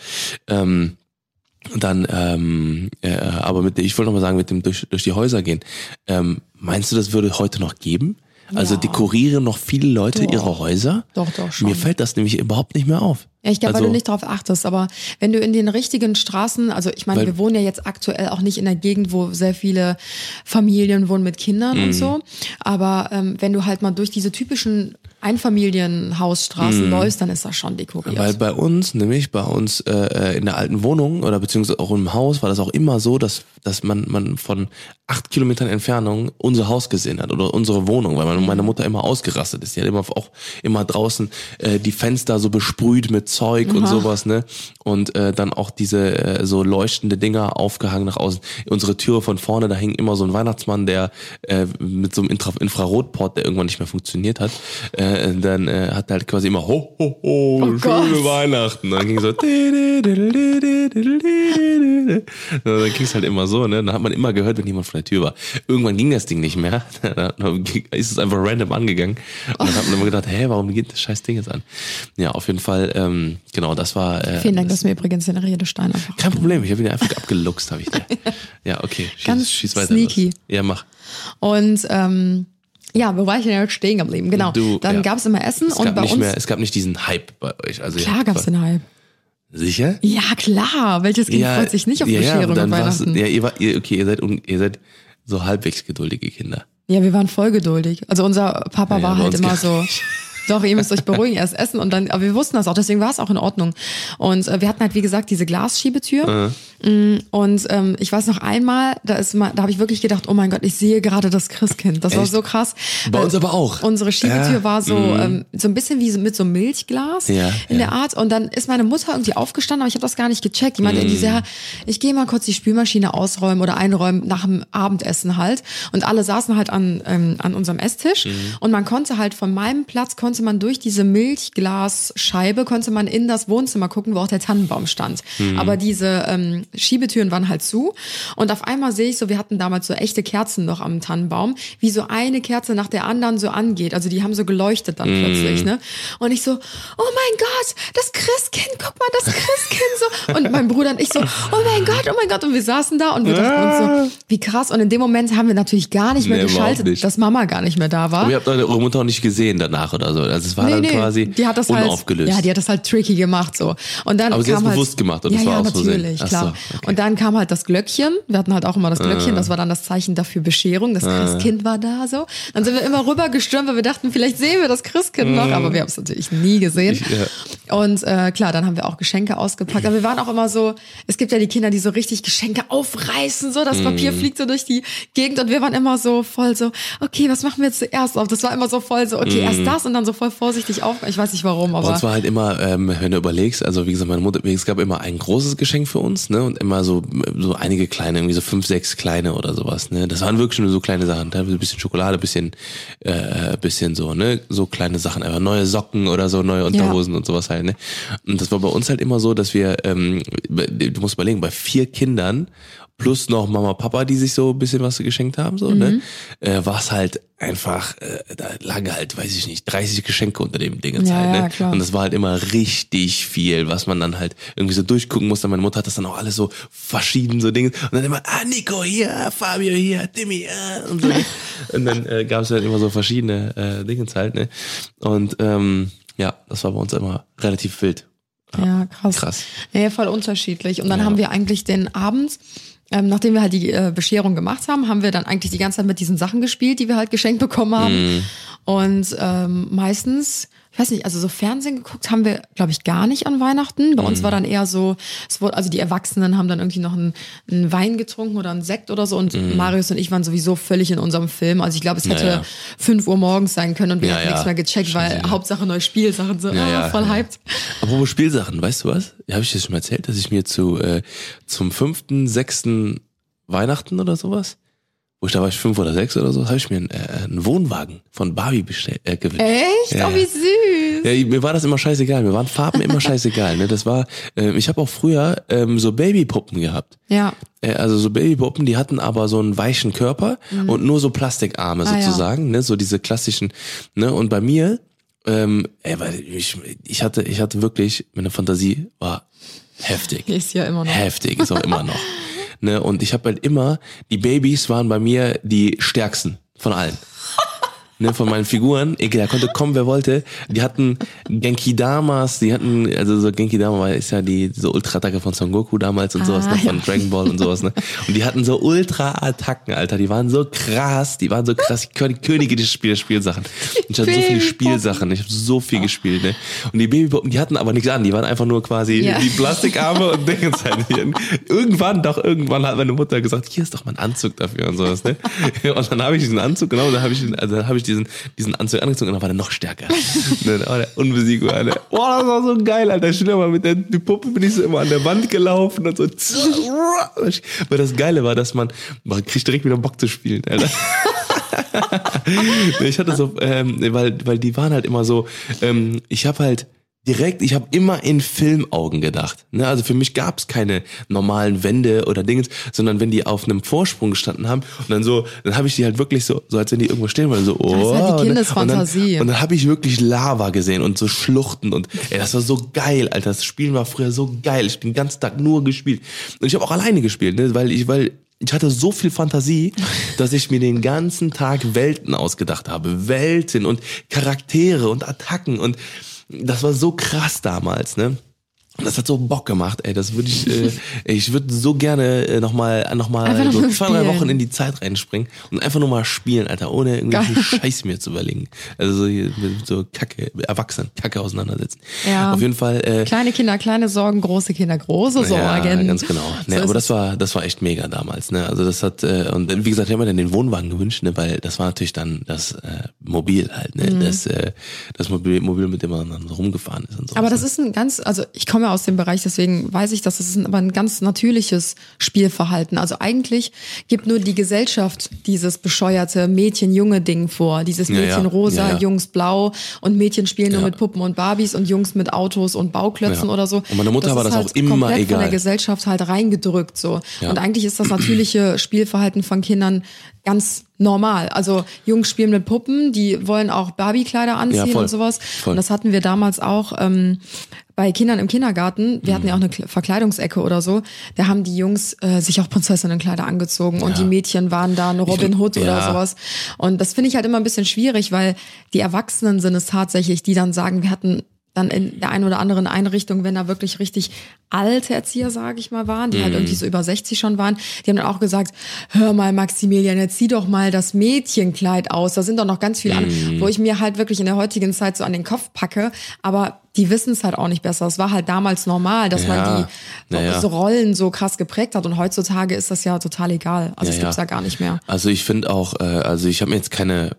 Aber ich wollte nochmal sagen, mit dem durch die Häuser gehen. Meinst du, das würde heute noch geben? Also dekorieren noch viele Leute ihre Häuser? Doch, schon. Mir fällt das nämlich überhaupt nicht mehr auf. Ja, ich glaube, weil du nicht drauf achtest, aber wenn du in den richtigen Straßen, also ich meine, wir wohnen ja jetzt aktuell auch nicht in der Gegend, wo sehr viele Familien wohnen mit Kindern und so, aber wenn du halt mal durch diese typischen Einfamilienhausstraßen läufst, dann ist das schon dekoriert. Weil bei uns in der alten Wohnung oder beziehungsweise auch im Haus war das auch immer so, dass man von 8 Kilometern Entfernung unser Haus gesehen hat oder unsere Wohnung, weil meine Mutter immer ausgerastet ist. Die hat immer draußen die Fenster so besprüht mit Zeug und sowas, ne? Und dann auch diese so leuchtende Dinger aufgehangen nach außen. Unsere Türe von vorne, da hing immer so ein Weihnachtsmann, der mit so einem Infrarotport, der irgendwann nicht mehr funktioniert hat, dann hat er halt quasi immer ho, ho, ho, schöne Weihnachten. Dann ging so dann ging es halt immer so, ne? Dann hat man immer gehört, wenn jemand vor der Tür war. Irgendwann ging das Ding nicht mehr. Dann ist es einfach random angegangen. Und dann hat man immer gedacht, warum geht das scheiß Ding jetzt an? Ja, auf jeden Fall, genau, das war... Vielen Dank, dass du mir übrigens den Redestein einfach... Kein Problem, ich habe ihn einfach abgeluchst, habe ich dir. Ja, okay, schieß weiter. Sneaky. Los. Ja, mach. Und, wo war ich denn jetzt stehen geblieben? Genau, dann gab es immer Essen und bei uns... Es gab nicht diesen Hype bei euch. Also klar gab es den Hype. Sicher? Ja, klar. Welches Kind freut sich nicht auf Bescherung und Weihnachten? Ja, ihr seid so halbwegs geduldige Kinder. Ja, wir waren voll geduldig. Also unser Papa war halt immer so... Doch, ihr müsst euch beruhigen, erst essen und dann, aber wir wussten das auch, deswegen war es auch in Ordnung. Und wir hatten halt, wie gesagt, diese Glasschiebetür. Und ich weiß noch einmal, da habe ich wirklich gedacht, oh mein Gott, ich sehe gerade das Christkind. Das war so krass. Bei uns aber auch. Unsere Schiebetür war so so ein bisschen wie mit so einem Milchglas der Art. Und dann ist meine Mutter irgendwie aufgestanden, aber ich habe das gar nicht gecheckt. Die meinte irgendwie, ich gehe mal kurz die Spülmaschine ausräumen oder einräumen nach dem Abendessen halt. Und alle saßen halt an unserem Esstisch. Und man konnte halt von meinem Platz konnte man durch diese Milchglasscheibe in das Wohnzimmer gucken, wo auch der Tannenbaum stand. Aber diese Schiebetüren waren halt zu. Und auf einmal sehe ich so, wir hatten damals so echte Kerzen noch am Tannenbaum, wie so eine Kerze nach der anderen so angeht. Also die haben so geleuchtet dann plötzlich, ne? Und ich so, oh mein Gott, das Christkind, guck mal, das Christkind so. Und mein Bruder und ich so, oh mein Gott. Und wir saßen da und wir dachten uns so, wie krass. Und in dem Moment haben wir natürlich gar nicht mehr geschaltet, dass Mama gar nicht mehr da war. Aber ihr habt eure Mutter auch nicht gesehen danach oder so. Also es war dann quasi unaufgelöst. Die hat das halt tricky gemacht so. Und dann aber sie hat es bewusst gemacht und es war aus Versehen. Natürlich, klar. So, okay. Und dann kam halt das Glöckchen. Wir hatten halt auch immer das Glöckchen. Das war dann das Zeichen dafür Bescherung. Das Christkind war da so. Dann sind wir immer rübergestürmt, weil wir dachten, vielleicht sehen wir das Christkind noch. Aber wir haben es natürlich nie gesehen. Und klar, dann haben wir auch Geschenke ausgepackt. Aber wir waren auch immer so, es gibt ja die Kinder, die so richtig Geschenke aufreißen. So, das Papier fliegt so durch die Gegend. Und wir waren immer so voll so, okay, was machen wir jetzt zuerst auf? Das war immer so voll so, okay, erst das und dann so voll vorsichtig auf. Ich weiß nicht warum, aber... Bei uns war halt immer, wenn du überlegst, also wie gesagt, meine Mutter, es gab immer ein großes Geschenk für uns, ne, und immer so einige kleine, irgendwie so 5, 6 kleine oder sowas, ne. Das waren wirklich nur so kleine Sachen, teilweise ein bisschen Schokolade, bisschen so, ne, so kleine Sachen, einfach neue Socken oder so, neue Unterhosen und sowas halt, ne. Und das war bei uns halt immer so, dass wir, du musst überlegen, bei 4 Kindern plus noch Mama, Papa, die sich so ein bisschen was geschenkt haben, so, ne, war es halt einfach, da lagen halt, weiß ich nicht, 30 Geschenke unter dem Ding. Ne? Ja, und das war halt immer richtig viel, was man dann halt irgendwie so durchgucken musste. Meine Mutter hat das dann auch alles so verschieden, so Dinge. Und dann immer, Nico hier, Fabio hier, Timmy, und so. Und dann gab es halt immer so verschiedene Dinge halt, ne. Und ja, das war bei uns immer relativ wild. Ja, krass. Ja, voll unterschiedlich. Und dann haben wir eigentlich den abends, nachdem wir halt die Bescherung gemacht haben, haben wir dann eigentlich die ganze Zeit mit diesen Sachen gespielt, die wir halt geschenkt bekommen haben. Mhm. Und meistens, ich weiß nicht, also so Fernsehen geguckt haben wir, glaube ich, gar nicht an Weihnachten. Bei uns war dann eher so, es wurde, also die Erwachsenen haben dann irgendwie noch einen Wein getrunken oder einen Sekt oder so. Und Marius und ich waren sowieso völlig in unserem Film. Also ich glaube, es hätte 5 Uhr morgens sein können und wir hatten nichts mehr gecheckt, weil Hauptsache neue Spielsachen so, voll hyped. Apropos Spielsachen, weißt du was? Habe ich dir schon mal erzählt, dass ich mir zum 5., 6. Weihnachten oder sowas, wo ich da war, ich 5 oder 6 oder so, habe ich mir einen Wohnwagen von Barbie gewünscht. Echt? Ja, oh, wie süß. Ja, mir war das immer scheißegal. Mir waren Farben immer scheißegal. Ne? Das war, ich habe auch früher so Babypuppen gehabt. Ja. Also so Babypuppen, die hatten aber so einen weichen Körper und nur so Plastikarme sozusagen. Ja. Ne? So diese klassischen. Ne? Und bei mir, ich hatte wirklich, meine Fantasie war heftig. Ist ja immer noch. Heftig, ist auch immer noch. Ne, und ich habe halt immer, die Babys waren bei mir die stärksten von allen. Ne, von meinen Figuren, egal, da konnte kommen, wer wollte. Die hatten Genki Damas, also so Genki Dama ist ja diese Ultra-Attacke von Son Goku damals und sowas, ne, von Dragon Ball und sowas, ne. Und die hatten so Ultra-Attacken, Alter, die waren so krass, die Könige des Spielsachen. Und ich hatte so viele Spielsachen, ich habe so viel gespielt, ne. Und die Babypuppen, die hatten aber nichts an, die waren einfach nur quasi die Plastikarme und Dingens halt. Irgendwann hat meine Mutter gesagt, hier ist doch mein Anzug dafür und sowas, ne. Und dann habe ich diesen Anzug genommen, diesen Anzug angezogen und dann war der noch stärker. Dann war der unbesiegbar. Alter. Oh, das war so geil, Alter. Schön, aber mit der Puppe bin ich so immer an der Wand gelaufen und so. Weil das Geile war, dass man kriegt direkt wieder Bock zu spielen, Alter. Ich hatte so, weil die waren halt immer so, ich habe immer in Filmaugen gedacht. Ne? Also für mich gab es keine normalen Wände oder Dingens, sondern wenn die auf einem Vorsprung gestanden haben und dann habe ich die halt wirklich so als wenn die irgendwo stehen waren, so, oh. Das ist halt die Kindesfantasie. Und dann habe ich wirklich Lava gesehen und so Schluchten und das war so geil, Alter. Das Spielen war früher so geil. Ich bin den ganzen Tag nur gespielt. Und ich habe auch alleine gespielt, ne? weil ich hatte so viel Fantasie, dass ich mir den ganzen Tag Welten ausgedacht habe. Welten und Charaktere und Attacken und das war so krass damals, ne? Das hat so Bock gemacht, ey. Das würde ich würde so gerne nochmal so 2-3 Wochen in die Zeit reinspringen und einfach nur mal spielen, Alter, ohne irgendwelchen Scheiß mir zu überlegen. Also so Kacke, Erwachsenen, Kacke auseinandersetzen. Ja. Auf jeden Fall. Kleine Kinder, kleine Sorgen, große Kinder, große Sorgen. Ja, ganz genau. Ne, so aber das war echt mega damals, ne? Also das hat, und wie gesagt, ich habe mir dann den Wohnwagen gewünscht, ne? Weil das war natürlich dann das Mobil halt, ne? Das Mobil, mit dem man dann so rumgefahren ist und so. Aber das ist ich komme aus dem Bereich, deswegen weiß ich, dass es aber ein ganz natürliches Spielverhalten. Also eigentlich gibt nur die Gesellschaft dieses bescheuerte Mädchen-Junge-Ding vor. Dieses Mädchen rosa, Jungs blau und Mädchen spielen nur mit Puppen und Barbies und Jungs mit Autos und Bauklötzen oder so. Und meine Mutter war das halt auch immer komplett egal. Von der Gesellschaft halt reingedrückt so. Ja. Und eigentlich ist das natürliche Spielverhalten von Kindern ganz normal. Also Jungs spielen mit Puppen, die wollen auch Barbie-Kleider anziehen und sowas. Voll. Und das hatten wir damals auch bei Kindern im Kindergarten. Wir hatten ja auch eine Verkleidungsecke oder so. Da haben die Jungs sich auch Prinzessinnenkleider angezogen und die Mädchen waren da eine Robin Hood oder sowas. Und das finde ich halt immer ein bisschen schwierig, weil die Erwachsenen sind es tatsächlich, die dann sagen, wir hatten dann in der einen oder anderen Einrichtung, wenn da wirklich richtig alte Erzieher, sage ich mal, waren, die halt irgendwie so über 60 schon waren, die haben dann auch gesagt, hör mal Maximilian, jetzt zieh doch mal das Mädchenkleid aus, da sind doch noch ganz viele an, wo ich mir halt wirklich in der heutigen Zeit so an den Kopf packe, aber die wissen es halt auch nicht besser. Es war halt damals normal, dass man die so Rollen so krass geprägt hat und heutzutage ist das ja total egal, also es gibt's ja gar nicht mehr. Also ich finde auch, ich habe mir jetzt keine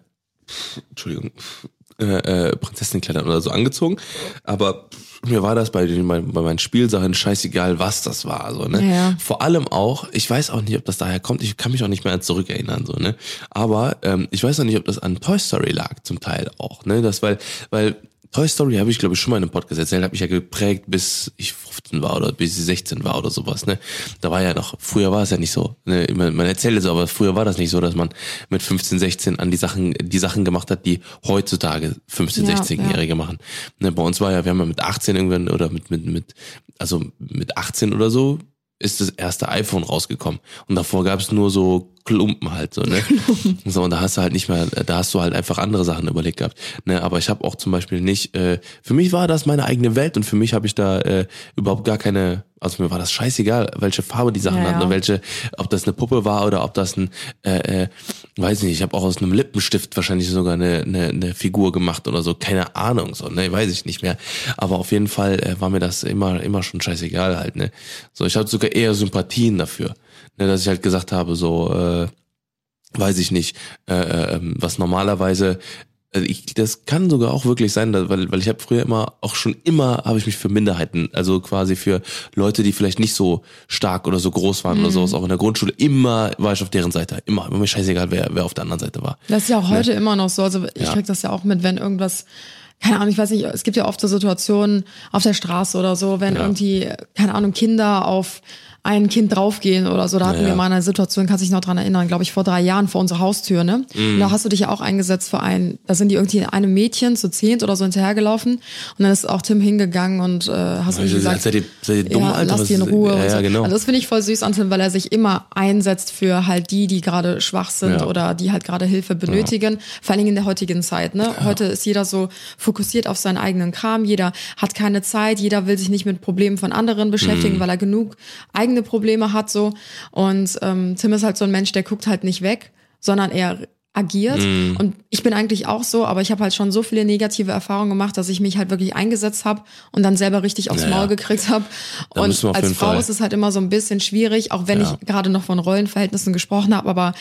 Prinzessinnenkleidern oder so angezogen, aber mir war das bei meinen Spielsachen scheißegal, was das war, so, ne? Ja. Vor allem auch, ich weiß auch nicht, ob das daher kommt, ich kann mich auch nicht mehr zurückerinnern, so, ne? Aber ich weiß auch nicht, ob das an Toy Story lag, zum Teil auch, ne? Das, weil Toy Story habe ich, glaube ich, schon mal in einem Podcast erzählt, hat mich ja geprägt, bis ich 15 war oder bis ich 16 war oder sowas, ne? Da war ja noch, früher war es ja nicht so, ne? Man erzählt es so, aber früher war das nicht so, dass man mit 15, 16 an die Sachen gemacht hat, die heutzutage 15, 16-Jährige machen. Ne? Bei uns war wir haben ja mit 18 irgendwann oder mit 18 oder so, ist das erste iPhone rausgekommen. Und davor gab es nur so Klumpen halt so, ne? So, und da hast du halt nicht mehr, da hast du halt einfach andere Sachen überlegt gehabt, ne? Aber ich habe auch zum Beispiel nicht, für mich war das meine eigene Welt und für mich habe ich da überhaupt gar keine, also mir war das scheißegal, welche Farbe die Sachen hatten und welche, ob das eine Puppe war oder ob das ein, weiß nicht, ich habe auch aus einem Lippenstift wahrscheinlich sogar eine Figur gemacht oder so, keine Ahnung, so, ne, weiß ich nicht mehr. Aber auf jeden Fall war mir das immer schon scheißegal halt, ne? So, ich hatte sogar eher Sympathien dafür. Dass ich halt gesagt habe, so, weiß ich nicht, was normalerweise, also das kann sogar auch wirklich sein, weil ich habe früher habe ich mich für Minderheiten, also quasi für Leute, die vielleicht nicht so stark oder so groß waren oder sowas, auch in der Grundschule, immer war ich auf deren Seite, immer mir scheißegal, wer auf der anderen Seite war. Das ist ja auch heute immer noch so, also ich krieg das ja auch mit, wenn irgendwas, keine Ahnung, ich weiß nicht, es gibt ja oft so Situationen auf der Straße oder so, wenn irgendwie, keine Ahnung, Kinder auf ein Kind draufgehen oder so. Da hatten wir mal eine Situation, kannst dich noch dran erinnern, glaube ich, vor 3 Jahren vor unserer Haustür, ne? Mm. Da hast du dich ja auch eingesetzt für einen, da sind die irgendwie einem Mädchen zu 10 oder so hinterhergelaufen und dann ist auch Tim hingegangen und hast ihm gesagt, seid ihr dumm, Alter, lass die in Ruhe. Ja, so. Genau. Also das finde ich voll süß an Tim, weil er sich immer einsetzt für halt die gerade schwach sind oder die halt gerade Hilfe benötigen, vor allen Dingen in der heutigen Zeit, ne? Ja. Heute ist jeder so fokussiert auf seinen eigenen Kram, jeder hat keine Zeit, jeder will sich nicht mit Problemen von anderen beschäftigen, weil er genug eigene Probleme hat so und Tim ist halt so ein Mensch, der guckt halt nicht weg, sondern er agiert und ich bin eigentlich auch so, aber ich habe halt schon so viele negative Erfahrungen gemacht, dass ich mich halt wirklich eingesetzt habe und dann selber richtig aufs Maul gekriegt habe und als Frau ist es halt immer so ein bisschen schwierig, auch wenn ich gerade noch von Rollenverhältnissen gesprochen habe, aber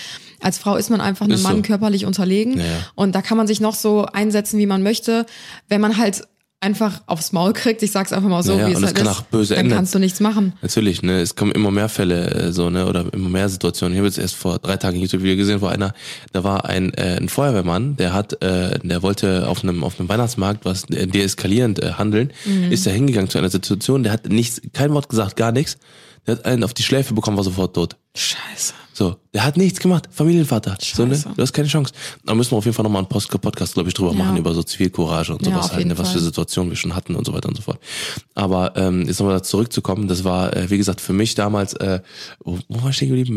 als Frau ist man einfach einem Mann körperlich unterlegen und da kann man sich noch so einsetzen, wie man möchte, wenn man halt einfach aufs Maul kriegt, ich sag's einfach mal so, wie es halt ist, dann kannst du nichts machen. Natürlich, ne, es kommen immer mehr Fälle, so, ne, oder immer mehr Situationen. Ich habe jetzt erst vor 3 Tagen ein YouTube-Video gesehen, wo da war ein Feuerwehrmann, der wollte auf einem Weihnachtsmarkt was deeskalierend handeln, ist da hingegangen zu einer Situation, der hat nichts, kein Wort gesagt, gar nichts. Der hat einen auf die Schläfe bekommen, war sofort tot. Scheiße. So, der hat nichts gemacht. Familienvater. Scheiße. So, ne? Du hast keine Chance. Da müssen wir auf jeden Fall nochmal einen Podcast, glaube ich, drüber machen, über so Zivilcourage und sowas halt, ne? Was für Situationen wir schon hatten und so weiter und so fort. Aber jetzt nochmal zurückzukommen, das war, wie gesagt, für mich damals, wo war ich stehen geblieben?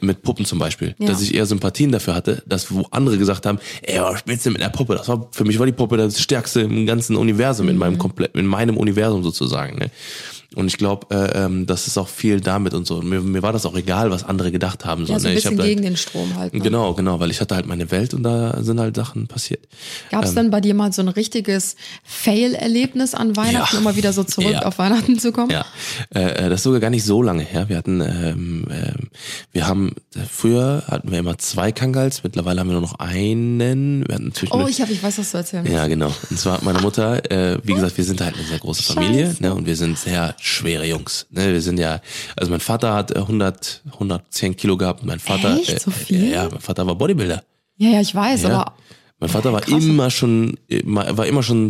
Mit Puppen zum Beispiel. Ja. Dass ich eher Sympathien dafür hatte, dass wo andere gesagt haben, ey, was spielst du mit der Puppe? Für mich war die Puppe das Stärkste im ganzen Universum, in meinem Universum sozusagen, ne? Und ich glaube, das ist auch viel damit und so. Mir war das auch egal, was andere gedacht haben. Ja, so ein bisschen gegen den Strom halt. Ne? Genau, weil ich hatte halt meine Welt und da sind halt Sachen passiert. Gab es dann bei dir mal so ein richtiges Fail-Erlebnis an Weihnachten, um mal wieder so zurück auf Weihnachten zu kommen? Ja, das ist sogar gar nicht so lange her. Früher hatten wir immer 2 Kangals, mittlerweile haben wir nur noch einen. Wir hatten ich weiß, was du erzählen willst. Ja, genau. Und zwar meine Mutter, wie gesagt, wir sind halt eine sehr große Familie, ne, und wir sind sehr schwere Jungs. Ne, wir sind also mein Vater hat 110 Kilo gehabt. Mein Vater, echt? So viel? Ja, mein Vater war Bodybuilder. Ja, ich weiß, ja. Aber mein Vater war immer schon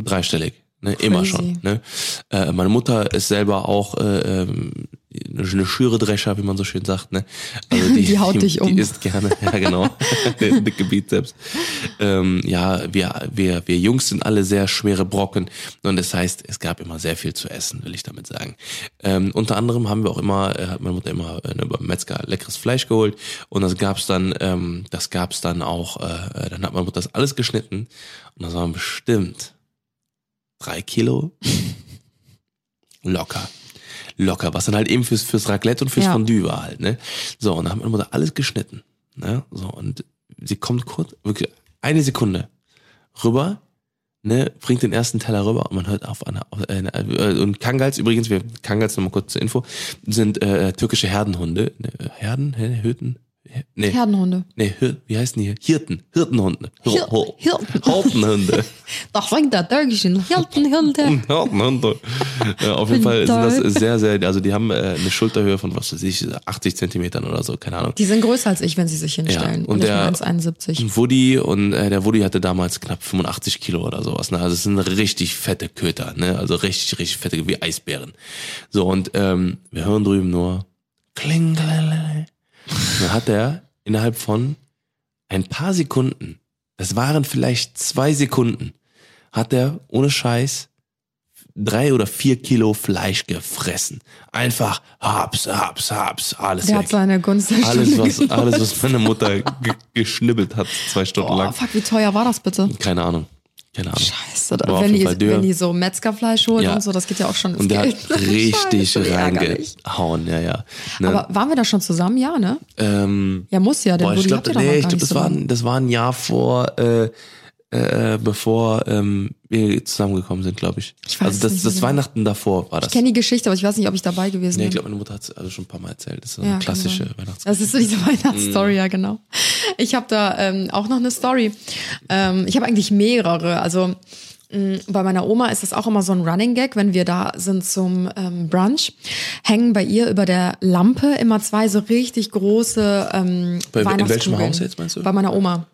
dreistellig. Ne, immer schon. Ne? Meine Mutter ist selber auch eine Schüredrescher, wie man so schön sagt. Ne? Also die haut dich um. Die isst gerne, ja genau. Dicke Bizeps. Wir Jungs sind alle sehr schwere Brocken. Und das heißt, es gab immer sehr viel zu essen, will ich damit sagen. Unter anderem haben wir auch hat meine Mutter immer beim Metzger leckeres Fleisch geholt. Und dann hat meine Mutter das alles geschnitten. Und das waren bestimmt 3 Kilo. Locker. Was dann halt eben fürs Raclette und fürs Fondue war halt, ne? So, und dann haben meine Mutter alles geschnitten, ne? So, und sie kommt kurz, wirklich eine Sekunde rüber, ne? Bringt den ersten Teller rüber und man hört auf und Kangals übrigens, nochmal kurz zur Info, sind türkische Herdenhunde, ne? Herdenhunde. Nee, wie heißen die hier? Hirtenhunde. Hirtenhunde. Doch, fängt der türkischen Hirtenhunde. Ja, auf jeden Fall sind das sehr, sehr, also die haben eine Schulterhöhe von, was weiß ich, 80 Zentimetern oder so, keine Ahnung. Die sind größer als ich, wenn sie sich hinstellen. Ja, und der 1,71. Der Woody hatte damals knapp 85 Kilo oder sowas, ne? Also es sind richtig fette Köter, ne? Also richtig, richtig fette, wie Eisbären. So, und wir hören drüben nur Klingelele. Dann hat er innerhalb von ein paar Sekunden, das waren vielleicht 2 Sekunden, hat er ohne Scheiß 3 oder 4 Kilo Fleisch gefressen. Einfach haps, alles weg. Der hat seine Gunst. Alles, was meine Mutter geschnibbelt hat, 2 Stunden lang. Fuck, wie teuer war das bitte? Keine Ahnung. Scheiße, wenn die so Metzgerfleisch holen und so, das geht ja auch schon ins Geld. Und der hat richtig reingehauen, ja. Ne? Aber waren wir da schon zusammen? Ja, ne? Das war ein Jahr vor, bevor wir zusammengekommen sind, glaube ich. Das Weihnachten davor war das. Ich kenne die Geschichte, aber ich weiß nicht, ob ich dabei gewesen bin. Nee, ich glaube, meine Mutter hat es schon ein paar Mal erzählt. Das ist so eine klassische Weihnachtsstory. Das ist so diese Weihnachtsstory, ja genau. Ich habe da auch noch eine Story. Ich habe eigentlich mehrere. Also bei meiner Oma ist das auch immer so ein Running Gag, wenn wir da sind zum Brunch, hängen bei ihr über der Lampe immer 2 so richtig große Weihnachtskugeln. In welchem Haus jetzt meinst du? Bei meiner Oma.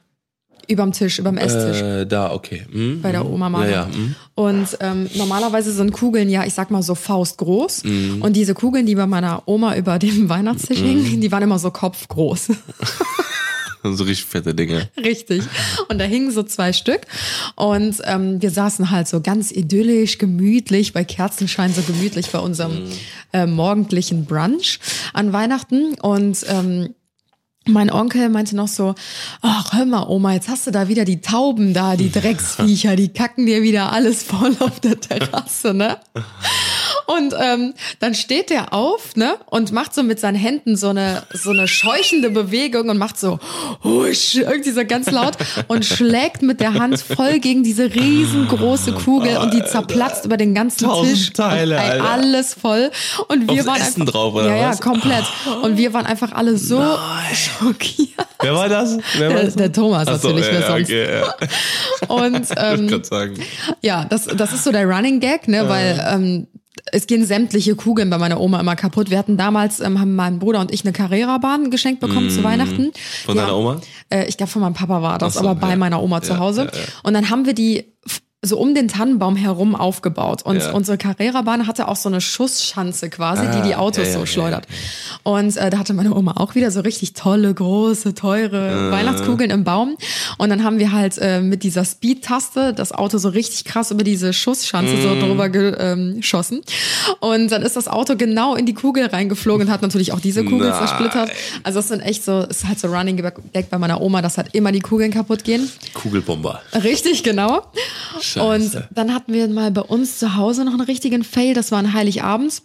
Überm Tisch, überm Esstisch. Da, okay. Bei der Oma Mama. Ja. Und normalerweise sind Kugeln ja, ich sag mal so faustgroß. Mm. Und diese Kugeln, die bei meiner Oma über dem Weihnachtstisch hingen, die waren immer so kopfgroß. So richtig fette Dinge. Richtig. Und da hingen so 2 Stück. Und wir saßen halt so ganz idyllisch, gemütlich, bei Kerzenschein so gemütlich bei unserem morgendlichen Brunch an Weihnachten. Und mein Onkel meinte noch so, ach, hör mal, Oma, jetzt hast du da wieder die Tauben da, die Drecksviecher, die kacken dir wieder alles voll auf der Terrasse, ne? Und dann steht er auf, ne, und macht so mit seinen Händen so eine scheuchende Bewegung und macht so husch, irgendwie so ganz laut und schlägt mit der Hand voll gegen diese riesengroße Kugel und die zerplatzt über den ganzen Tisch. Teile, und, alles voll. Und wir waren Essen einfach, drauf, oder ja, was? Komplett. Und wir waren einfach alle so schockiert. Wer war das? Der Thomas natürlich, wer sonst. Okay. Und ich kann sagen. Ja, das ist so der Running Gag, ne, weil es gehen sämtliche Kugeln bei meiner Oma immer kaputt. Wir hatten damals, haben mein Bruder und ich eine Carrera-Bahn geschenkt bekommen zu Weihnachten. Von deiner Oma? Ich glaube, von meinem Papa war das, aber bei meiner Oma zu Hause. Ja. Und dann haben wir die so um den Tannenbaum herum aufgebaut. Und unsere Carrera-Bahn hatte auch so eine Schussschanze quasi, die Autos so schleudert. Ja. Und da hatte meine Oma auch wieder so richtig tolle, große, teure Weihnachtskugeln im Baum. Und dann haben wir halt mit dieser Speed-Taste das Auto so richtig krass über diese Schussschanze so drüber geschossen. Und dann ist das Auto genau in die Kugel reingeflogen und hat natürlich auch diese Kugel zersplittert. Also das sind echt so, ist halt so Running Gag bei meiner Oma, dass halt immer die Kugeln kaputt gehen. Kugelbomber. Richtig, genau. Scheiße. Und dann hatten wir mal bei uns zu Hause noch einen richtigen Fail, das war an Heiligabend.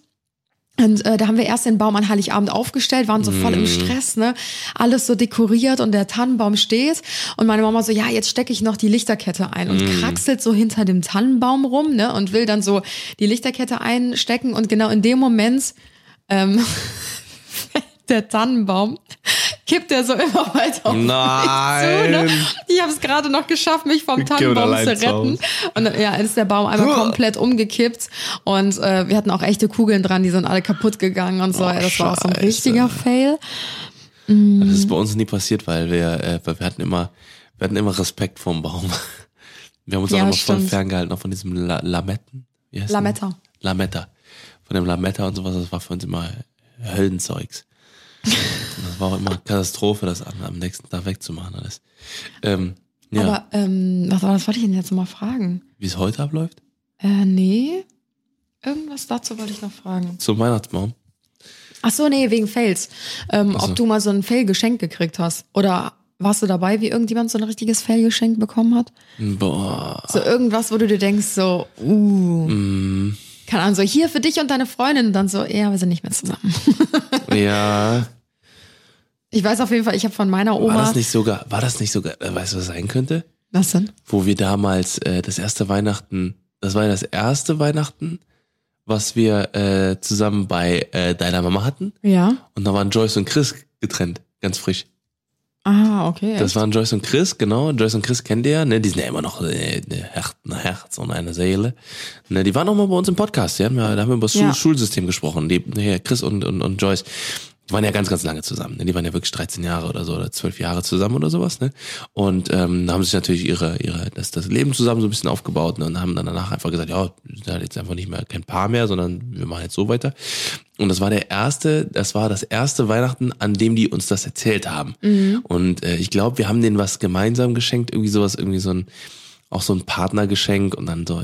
Und da haben wir erst den Baum an Heiligabend aufgestellt, waren so voll im Stress, ne? Alles so dekoriert und der Tannenbaum steht. Und meine Mama so, ja, jetzt stecke ich noch die Lichterkette ein und kraxelt so hinter dem Tannenbaum rum, ne? Und will dann so die Lichterkette einstecken. Und genau in dem Moment der Tannenbaum kippt er so immer weiter auf mich zu. Ne? Ich habe es gerade noch geschafft, mich vom Tannenbaum zu retten. Und dann, ist der Baum einmal komplett umgekippt. Und wir hatten auch echte Kugeln dran, die sind alle kaputt gegangen und so. Das war auch so ein richtiger Fail. Das ist bei uns nie passiert, weil wir hatten immer Respekt vorm Baum. Wir haben uns auch immer voll ferngehalten, auch von diesem Lametta. Von dem Lametta und sowas, das war für uns immer Höllenzeugs. Das war auch immer Katastrophe, das am nächsten Tag wegzumachen alles. Aber was wollte ich denn jetzt mal fragen? Wie es heute abläuft? Nee. Irgendwas dazu wollte ich noch fragen. Zum Weihnachtsbaum? Ach so, nee, wegen Fails. Ob du mal so ein Fail-Geschenk gekriegt hast. Oder warst du dabei, wie irgendjemand so ein richtiges Fail-Geschenk bekommen hat? Boah. So irgendwas, wo du dir denkst so, keine Ahnung, so hier für dich und deine Freundin. Und dann so, wir sind nicht mehr zusammen. Ja. Ich weiß auf jeden Fall, ich habe von meiner Oma... War das nicht sogar, weißt du, was sein könnte? Was denn? Wo wir damals das war das erste Weihnachten, was wir zusammen bei deiner Mama hatten. Ja. Und da waren Joyce und Chris getrennt, ganz frisch. Ah, okay. Das waren Joyce und Chris, genau. Joyce und Chris kennt ihr ja, ne? Die sind ja immer noch ein Herz und eine Seele. Ne? Die waren auch mal bei uns im Podcast, da haben wir über das Schulsystem gesprochen. Chris und Joyce. Die waren ja ganz, ganz lange zusammen. Die waren ja wirklich 13 Jahre oder so oder 12 Jahre zusammen oder sowas. Ne? Und haben sich natürlich das Leben zusammen so ein bisschen aufgebaut, ne? Und haben dann danach einfach gesagt, ja, wir sind jetzt einfach nicht mehr kein Paar mehr, sondern wir machen jetzt so weiter. Und das war das erste Weihnachten, an dem die uns das erzählt haben. Mhm. Und ich glaube, wir haben denen was gemeinsam geschenkt, irgendwie sowas, irgendwie so ein Partnergeschenk und dann so,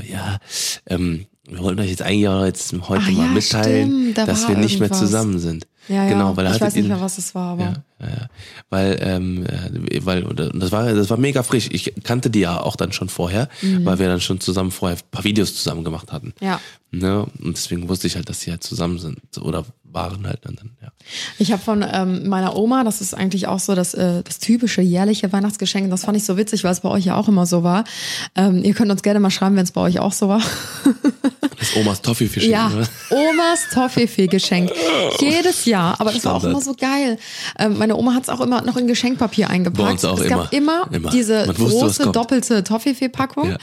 wir wollten euch jetzt ein Jahr jetzt heute mal mitteilen, dass wir nicht mehr zusammen sind. Ja, genau, weil ich weiß nicht mehr, was es war, aber... Ja. Weil das war mega frisch. Ich kannte die ja auch dann schon vorher, weil wir dann schon zusammen vorher ein paar Videos zusammen gemacht hatten. Ja. Ne? Und deswegen wusste ich halt, dass sie halt zusammen sind oder waren halt dann. Ja. Ich habe von meiner Oma, das ist eigentlich auch so das typische jährliche Weihnachtsgeschenk, das fand ich so witzig, weil es bei euch ja auch immer so war. Ihr könnt uns gerne mal schreiben, wenn es bei euch auch so war. Das Omas Toffee-Geschenk. Ja, oder? Omas Toffee-Geschenk. Jedes Jahr, aber das war auch immer so geil. Meine Oma hat es auch immer noch in Geschenkpapier eingepackt. Bei uns auch es gab immer diese große doppelte Toffifee-Packung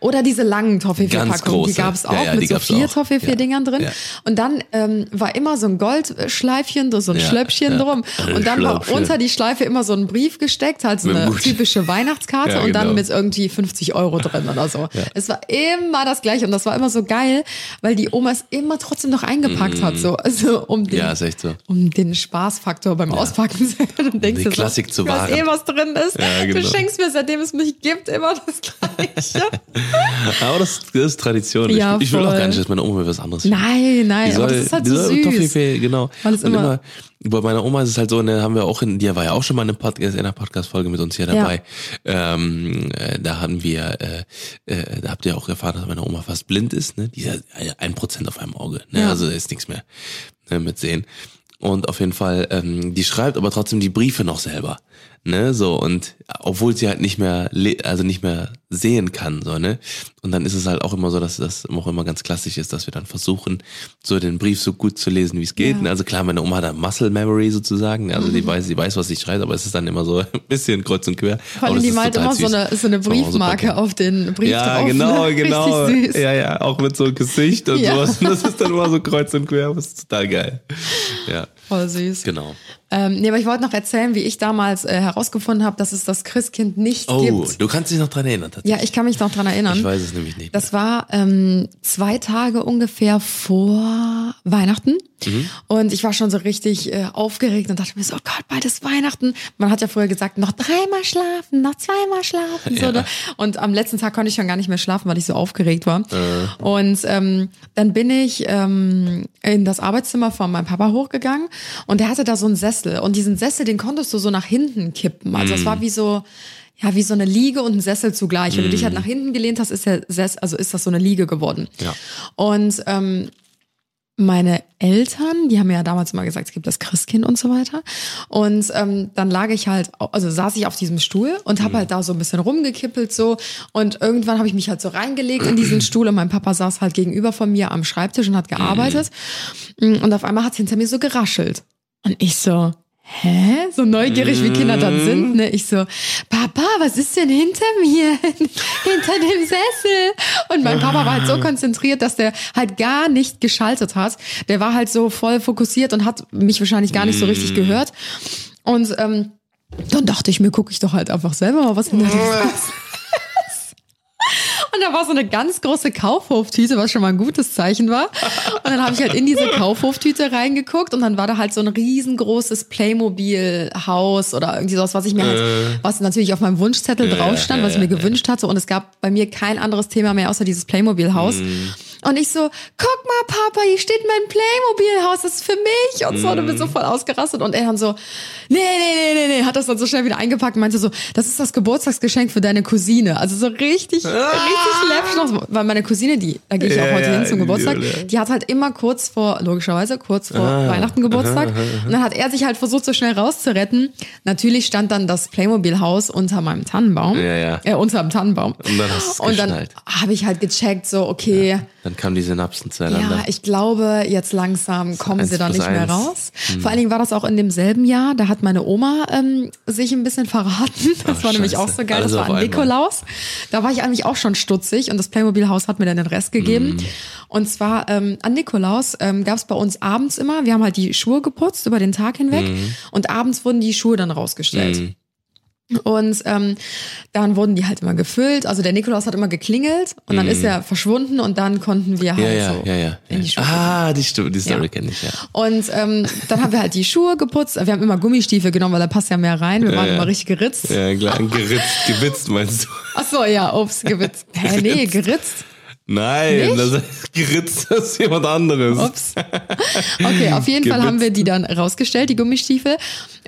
oder diese langen Toffifee-Packungen, die gab es auch mit so 4 Toffifee-Dingern drin. Ja. Und dann war immer so ein Goldschleifchen, so ein Schlöppchen drum. Und dann war unter die Schleife immer so ein Brief gesteckt, halt so eine typische Weihnachtskarte und dann mit irgendwie 50 Euro drin oder so. Ja. Es war immer das Gleiche und das war immer so geil, weil die Oma es immer trotzdem noch eingepackt hat, so also um den Spaßfaktor beim Auspacken. Und denkst die Klassik zu wahren. Dass was drin ist. Ja, genau. Du schenkst mir, seitdem es mich gibt, immer das Gleiche. Aber das ist Tradition. Ja, ich will auch gar nicht, dass meine Oma mir was anderes schenkt. Nein, aber das ist halt so süß. Toffifee, genau. Immer, bei meiner Oma ist es halt so, ne, haben wir auch die war ja auch schon mal in einer Podcast-Folge mit uns hier dabei. Ja. Da habt ihr auch erfahren, dass meine Oma fast blind ist, ne? Die hat 1% auf einem Auge, ne? Ja. Also da ist nichts mehr mit sehen. Und auf jeden Fall, die schreibt aber trotzdem die Briefe noch selber, ne, so, und obwohl sie halt nicht mehr sehen kann, so, ne, und dann ist es halt auch immer so, dass das auch immer ganz klassisch ist, dass wir dann versuchen, so den Brief so gut zu lesen, wie es geht, ne? Also klar, meine Oma hat da Muscle Memory sozusagen, also die weiß, was sie schreibt, aber es ist dann immer so ein bisschen kreuz und quer. Vor allem, die malt immer so eine Briefmarke auf den Brief drauf. Ja, genau. Richtig süß. Ja, auch mit so einem Gesicht und sowas, und das ist dann immer so kreuz und quer, das ist total geil. Ja. Voll süß. Genau. Aber ich wollte noch erzählen, wie ich damals herausgefunden habe, dass es das Christkind nicht gibt. Oh, du kannst dich noch dran erinnern. Tatsächlich. Ja, ich kann mich noch dran erinnern. Ich weiß es nämlich nicht. Das war 2 Tage ungefähr vor Weihnachten. Und ich war schon so richtig aufgeregt und dachte mir so, oh Gott, bald ist Weihnachten. Man hat ja früher gesagt, noch 3-mal schlafen, noch 2-mal schlafen. So, ne? Und am letzten Tag konnte ich schon gar nicht mehr schlafen, weil ich so aufgeregt war. Und dann bin ich in das Arbeitszimmer von meinem Papa hochgegangen und der hatte da so einen Sessel. Und diesen Sessel, den konntest du so nach hinten kippen. Also das war wie so eine Liege und ein Sessel zugleich. Wenn du dich halt nach hinten gelehnt hast, ist das so eine Liege geworden. Ja. Und meine Eltern, die haben mir ja damals immer gesagt, es gibt das Christkind und so weiter. Und dann saß ich auf diesem Stuhl und habe halt da so ein bisschen rumgekippelt so. Und irgendwann habe ich mich halt so reingelegt in diesen Stuhl und mein Papa saß halt gegenüber von mir am Schreibtisch und hat gearbeitet. Und auf einmal hat es hinter mir so geraschelt. Und ich so, hä? So neugierig wie Kinder dann sind, ne? Ich so, Papa, was ist denn hinter mir? Hinter dem Sessel? Und mein Papa war halt so konzentriert, dass der halt gar nicht geschaltet hat. Der war halt so voll fokussiert und hat mich wahrscheinlich gar nicht so richtig gehört. Und dann dachte ich mir, gucke ich doch halt einfach selber mal, was hinter dem Sessel ist. Und da war so eine ganz große Kaufhoftüte, was schon mal ein gutes Zeichen war. Und dann habe ich halt in diese Kaufhoftüte reingeguckt und dann war da halt so ein riesengroßes Playmobil-Haus oder irgendwie sowas, was ich mir was natürlich auf meinem Wunschzettel drauf stand, was ich mir gewünscht hatte. Und es gab bei mir kein anderes Thema mehr außer dieses Playmobil-Haus. Und ich so, guck mal, Papa, hier steht mein Playmobil-Haus, das ist für mich. Und so, und bin so voll ausgerastet. Und er dann so, nee, hat das dann so schnell wieder eingepackt und meinte so, das ist das Geburtstagsgeschenk für deine Cousine. Also so richtig läppisch noch, weil meine Cousine, da gehe ich auch heute hin zum Geburtstag, die hat halt immer kurz vor Weihnachten Geburtstag. Und dann hat er sich halt versucht, so schnell rauszuretten. Natürlich stand dann das Playmobil-Haus unter meinem Tannenbaum. Unter dem Tannenbaum. Und dann habe ich halt gecheckt, so, okay. Ja. Dann kamen die Synapsen zueinander. Ja, ich glaube, jetzt langsam kommen sie da nicht mehr raus. Vor allen Dingen war das auch in demselben Jahr, da hat meine Oma sich ein bisschen verraten. Das war nämlich auch so geil, das war an Nikolaus. Da war ich eigentlich auch schon stutzig und das Playmobil-Haus hat mir dann den Rest gegeben. Und zwar an Nikolaus gab es bei uns abends immer, wir haben halt die Schuhe geputzt über den Tag hinweg und abends wurden die Schuhe dann rausgestellt. Und dann wurden die halt immer gefüllt. Also der Nikolaus hat immer geklingelt und dann ist er verschwunden und dann konnten wir halt in die Schuhe. Ah, die Story kenne ich, ja. Und dann haben wir halt die Schuhe geputzt. Wir haben immer Gummistiefel genommen, weil da passt ja mehr rein. Wir waren immer richtig geritzt. Ja, klar, geritzt, gewitzt meinst du? Ach so, ja, geritzt. Nee, geritzt. Nein, das geritzt ist jemand anderes. Ups. Okay, auf jeden Fall haben wir die dann rausgestellt, die Gummistiefel.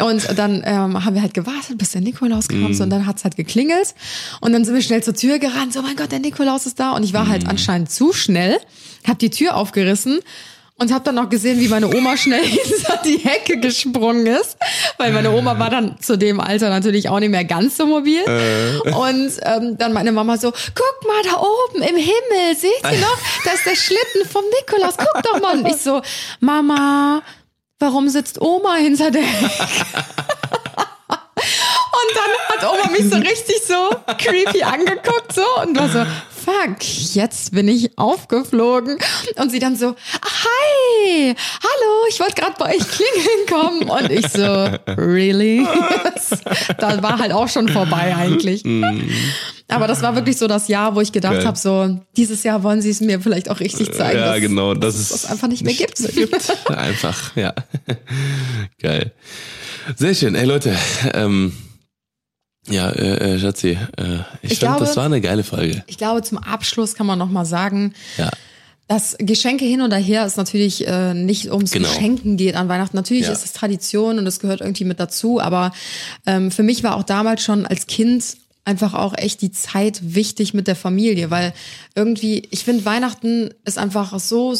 Und dann haben wir halt gewartet, bis der Nikolaus kam. Und dann hat's halt geklingelt. Und dann sind wir schnell zur Tür gerannt. So, mein Gott, der Nikolaus ist da. Und ich war halt anscheinend zu schnell, hab die Tür aufgerissen. Und hab dann noch gesehen, wie meine Oma schnell hinter die Hecke gesprungen ist. Weil meine Oma war dann zu dem Alter natürlich auch nicht mehr ganz so mobil. Und dann meine Mama so, guck mal da oben im Himmel, seht ihr noch? Da ist der Schlitten vom Nikolaus, guck doch mal. Und ich so, Mama, warum sitzt Oma hinter der Hecke? Und dann hat Oma mich so richtig so creepy angeguckt so und war so, fuck, jetzt bin ich aufgeflogen. Und sie dann so, hi, hallo, ich wollte gerade bei euch klingeln kommen. Und ich so, really? Da war halt auch schon vorbei eigentlich. Aber das war wirklich so das Jahr, wo ich gedacht habe, so, dieses Jahr wollen sie es mir vielleicht auch richtig zeigen. Ja, dass, genau, dass es das einfach nicht mehr gibt. Einfach, ja. Geil. Sehr schön. Ey, Leute, ja, Schatzi, ich fand, das war eine geile Folge. Ich glaube, zum Abschluss kann man nochmal sagen, dass Geschenke hin oder her ist natürlich nicht ums Geschenken geht an Weihnachten. Natürlich ist es Tradition und es gehört irgendwie mit dazu, aber für mich war auch damals schon als Kind einfach auch echt die Zeit wichtig mit der Familie, weil irgendwie, ich finde, Weihnachten ist einfach so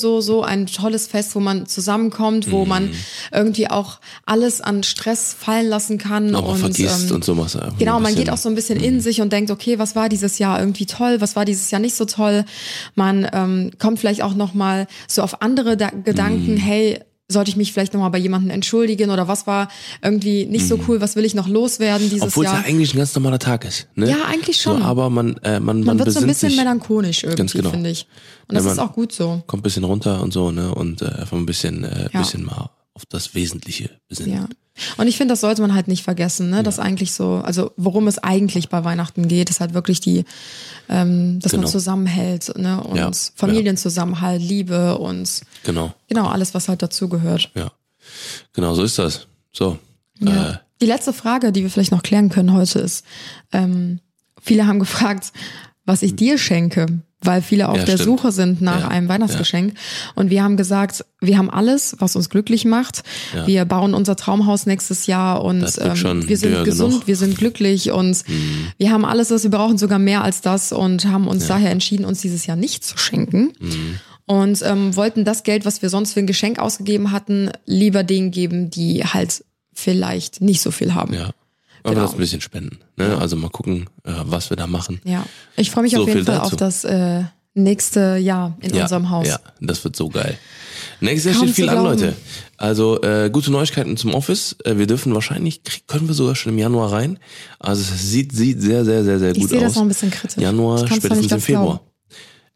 ein tolles Fest, wo man zusammenkommt, wo man irgendwie auch alles an Stress fallen lassen kann. Und vergisst und so was. Genau, man geht auch so ein bisschen in sich und denkt, okay, was war dieses Jahr irgendwie toll, was war dieses Jahr nicht so toll. Man kommt vielleicht auch nochmal so auf andere Gedanken, hey, sollte ich mich vielleicht nochmal bei jemandem entschuldigen oder was war irgendwie nicht so cool, was will ich noch loswerden dieses Jahr? Obwohl es ja eigentlich ein ganz normaler Tag ist. Ne? Ja, eigentlich schon. So, aber man wird so ein bisschen melancholisch irgendwie, finde ich. Und das ist auch gut so. Kommt ein bisschen runter und so, ne? Und einfach ein bisschen mal auf das Wesentliche besinnen. Ja. Und ich finde, das sollte man halt nicht vergessen, ne? Dass eigentlich so, also worum es eigentlich bei Weihnachten geht, ist halt wirklich die, dass man zusammenhält, ne? Und Familienzusammenhalt, Liebe und genau alles, was halt dazugehört. Ja, genau, so ist das. So. Ja. Die letzte Frage, die wir vielleicht noch klären können heute ist, viele haben gefragt, was ich dir schenke, weil viele auf der Suche sind nach einem Weihnachtsgeschenk. Und wir haben gesagt, wir haben alles, was uns glücklich macht. Ja. Wir bauen unser Traumhaus nächstes Jahr und wir sind gesund, wir sind glücklich und wir haben alles, was wir brauchen, sogar mehr als das und haben uns daher entschieden, uns dieses Jahr nicht zu schenken. Und wollten das Geld, was wir sonst für ein Geschenk ausgegeben hatten, lieber denen geben, die halt vielleicht nicht so viel haben. Ja. Aber das ein bisschen spenden. Ne? Ja. Also mal gucken, was wir da machen. Ja, ich freue mich auf jeden Fall auf das nächste Jahr in unserem Haus. Ja, das wird so geil. Nächstes Jahr steht viel an, Leute. Also gute Neuigkeiten zum Office. Wir dürfen wahrscheinlich, können wir sogar schon im Januar rein. Also es sieht sehr, sehr, sehr, sehr gut aus. Ich sehe das noch ein bisschen kritisch. Januar, spätestens im Februar.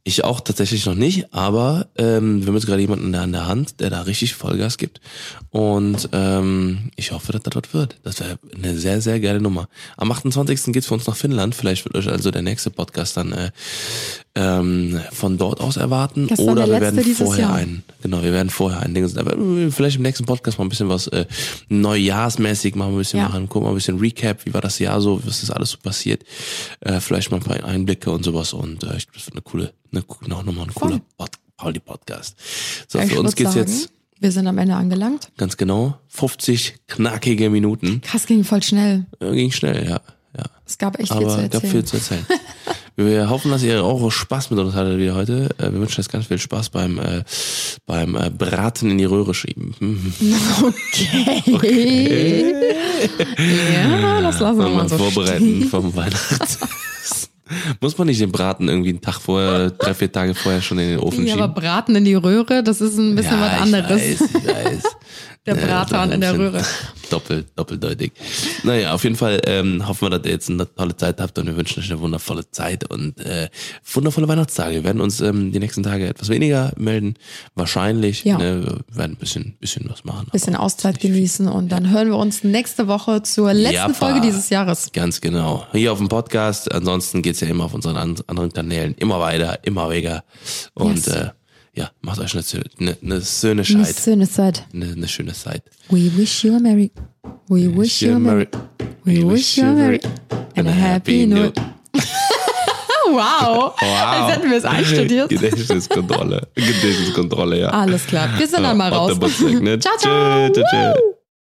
Ich auch tatsächlich noch nicht, aber wir haben jetzt gerade jemanden an der Hand, der da richtig Vollgas gibt und ich hoffe, dass das dort wird. Das wäre eine sehr, sehr geile Nummer. Am 28. geht's für uns nach Finnland, vielleicht wird euch also der nächste Podcast dann von dort aus erwarten oder wir werden vorher ein Ding, aber vielleicht im nächsten Podcast mal ein bisschen was neujahrsmäßig machen, gucken mal ein bisschen Recap, wie war das Jahr so, was ist alles so passiert, vielleicht mal ein paar Einblicke und sowas und ich glaube, das wird eine coole cooler Pauli-Podcast. So, für uns geht's jetzt. Wir sind am Ende angelangt. Ganz genau. 50 knackige Minuten. Krass, ging voll schnell. Ging schnell, ja. Es gab echt viel zu erzählen. Wir hoffen, dass ihr auch Spaß mit uns hattet wieder heute. Wir wünschen euch ganz viel Spaß beim Braten in die Röhre schieben. Okay. Ja, das lassen wir mal so vorbereiten vom Weihnachts. Muss man nicht den Braten irgendwie einen Tag vorher, 3-4 Tage vorher schon in den Ofen schieben? Ja, aber Braten in die Röhre, das ist ein bisschen was anderes. Ich weiß. Der Bratan in der Röhre. Doppeldeutig. Naja, auf jeden Fall hoffen wir, dass ihr jetzt eine tolle Zeit habt und wir wünschen euch eine wundervolle Zeit und wundervolle Weihnachtstage. Wir werden uns die nächsten Tage etwas weniger melden, wahrscheinlich. Ja. Ne? Wir werden ein bisschen was machen. Ein bisschen Auszeit genießen und dann hören wir uns nächste Woche zur letzten Folge dieses Jahres. Ganz genau. Hier auf dem Podcast. Ansonsten geht's ja immer auf unseren anderen Kanälen immer weiter, immer weniger. Und ja, macht euch eine schöne Zeit. Eine schöne Zeit. Eine schöne Zeit. We wish you a merry. We wish you a merry. We wish you a merry. And a happy new. Wow. Als hätten wir es einstudiert. Gedächtniskontrolle. Gedächtniskontrolle, ja. Alles klar. Wir sind dann mal raus. Ciao, ciao. Tschö, tschö, tschö.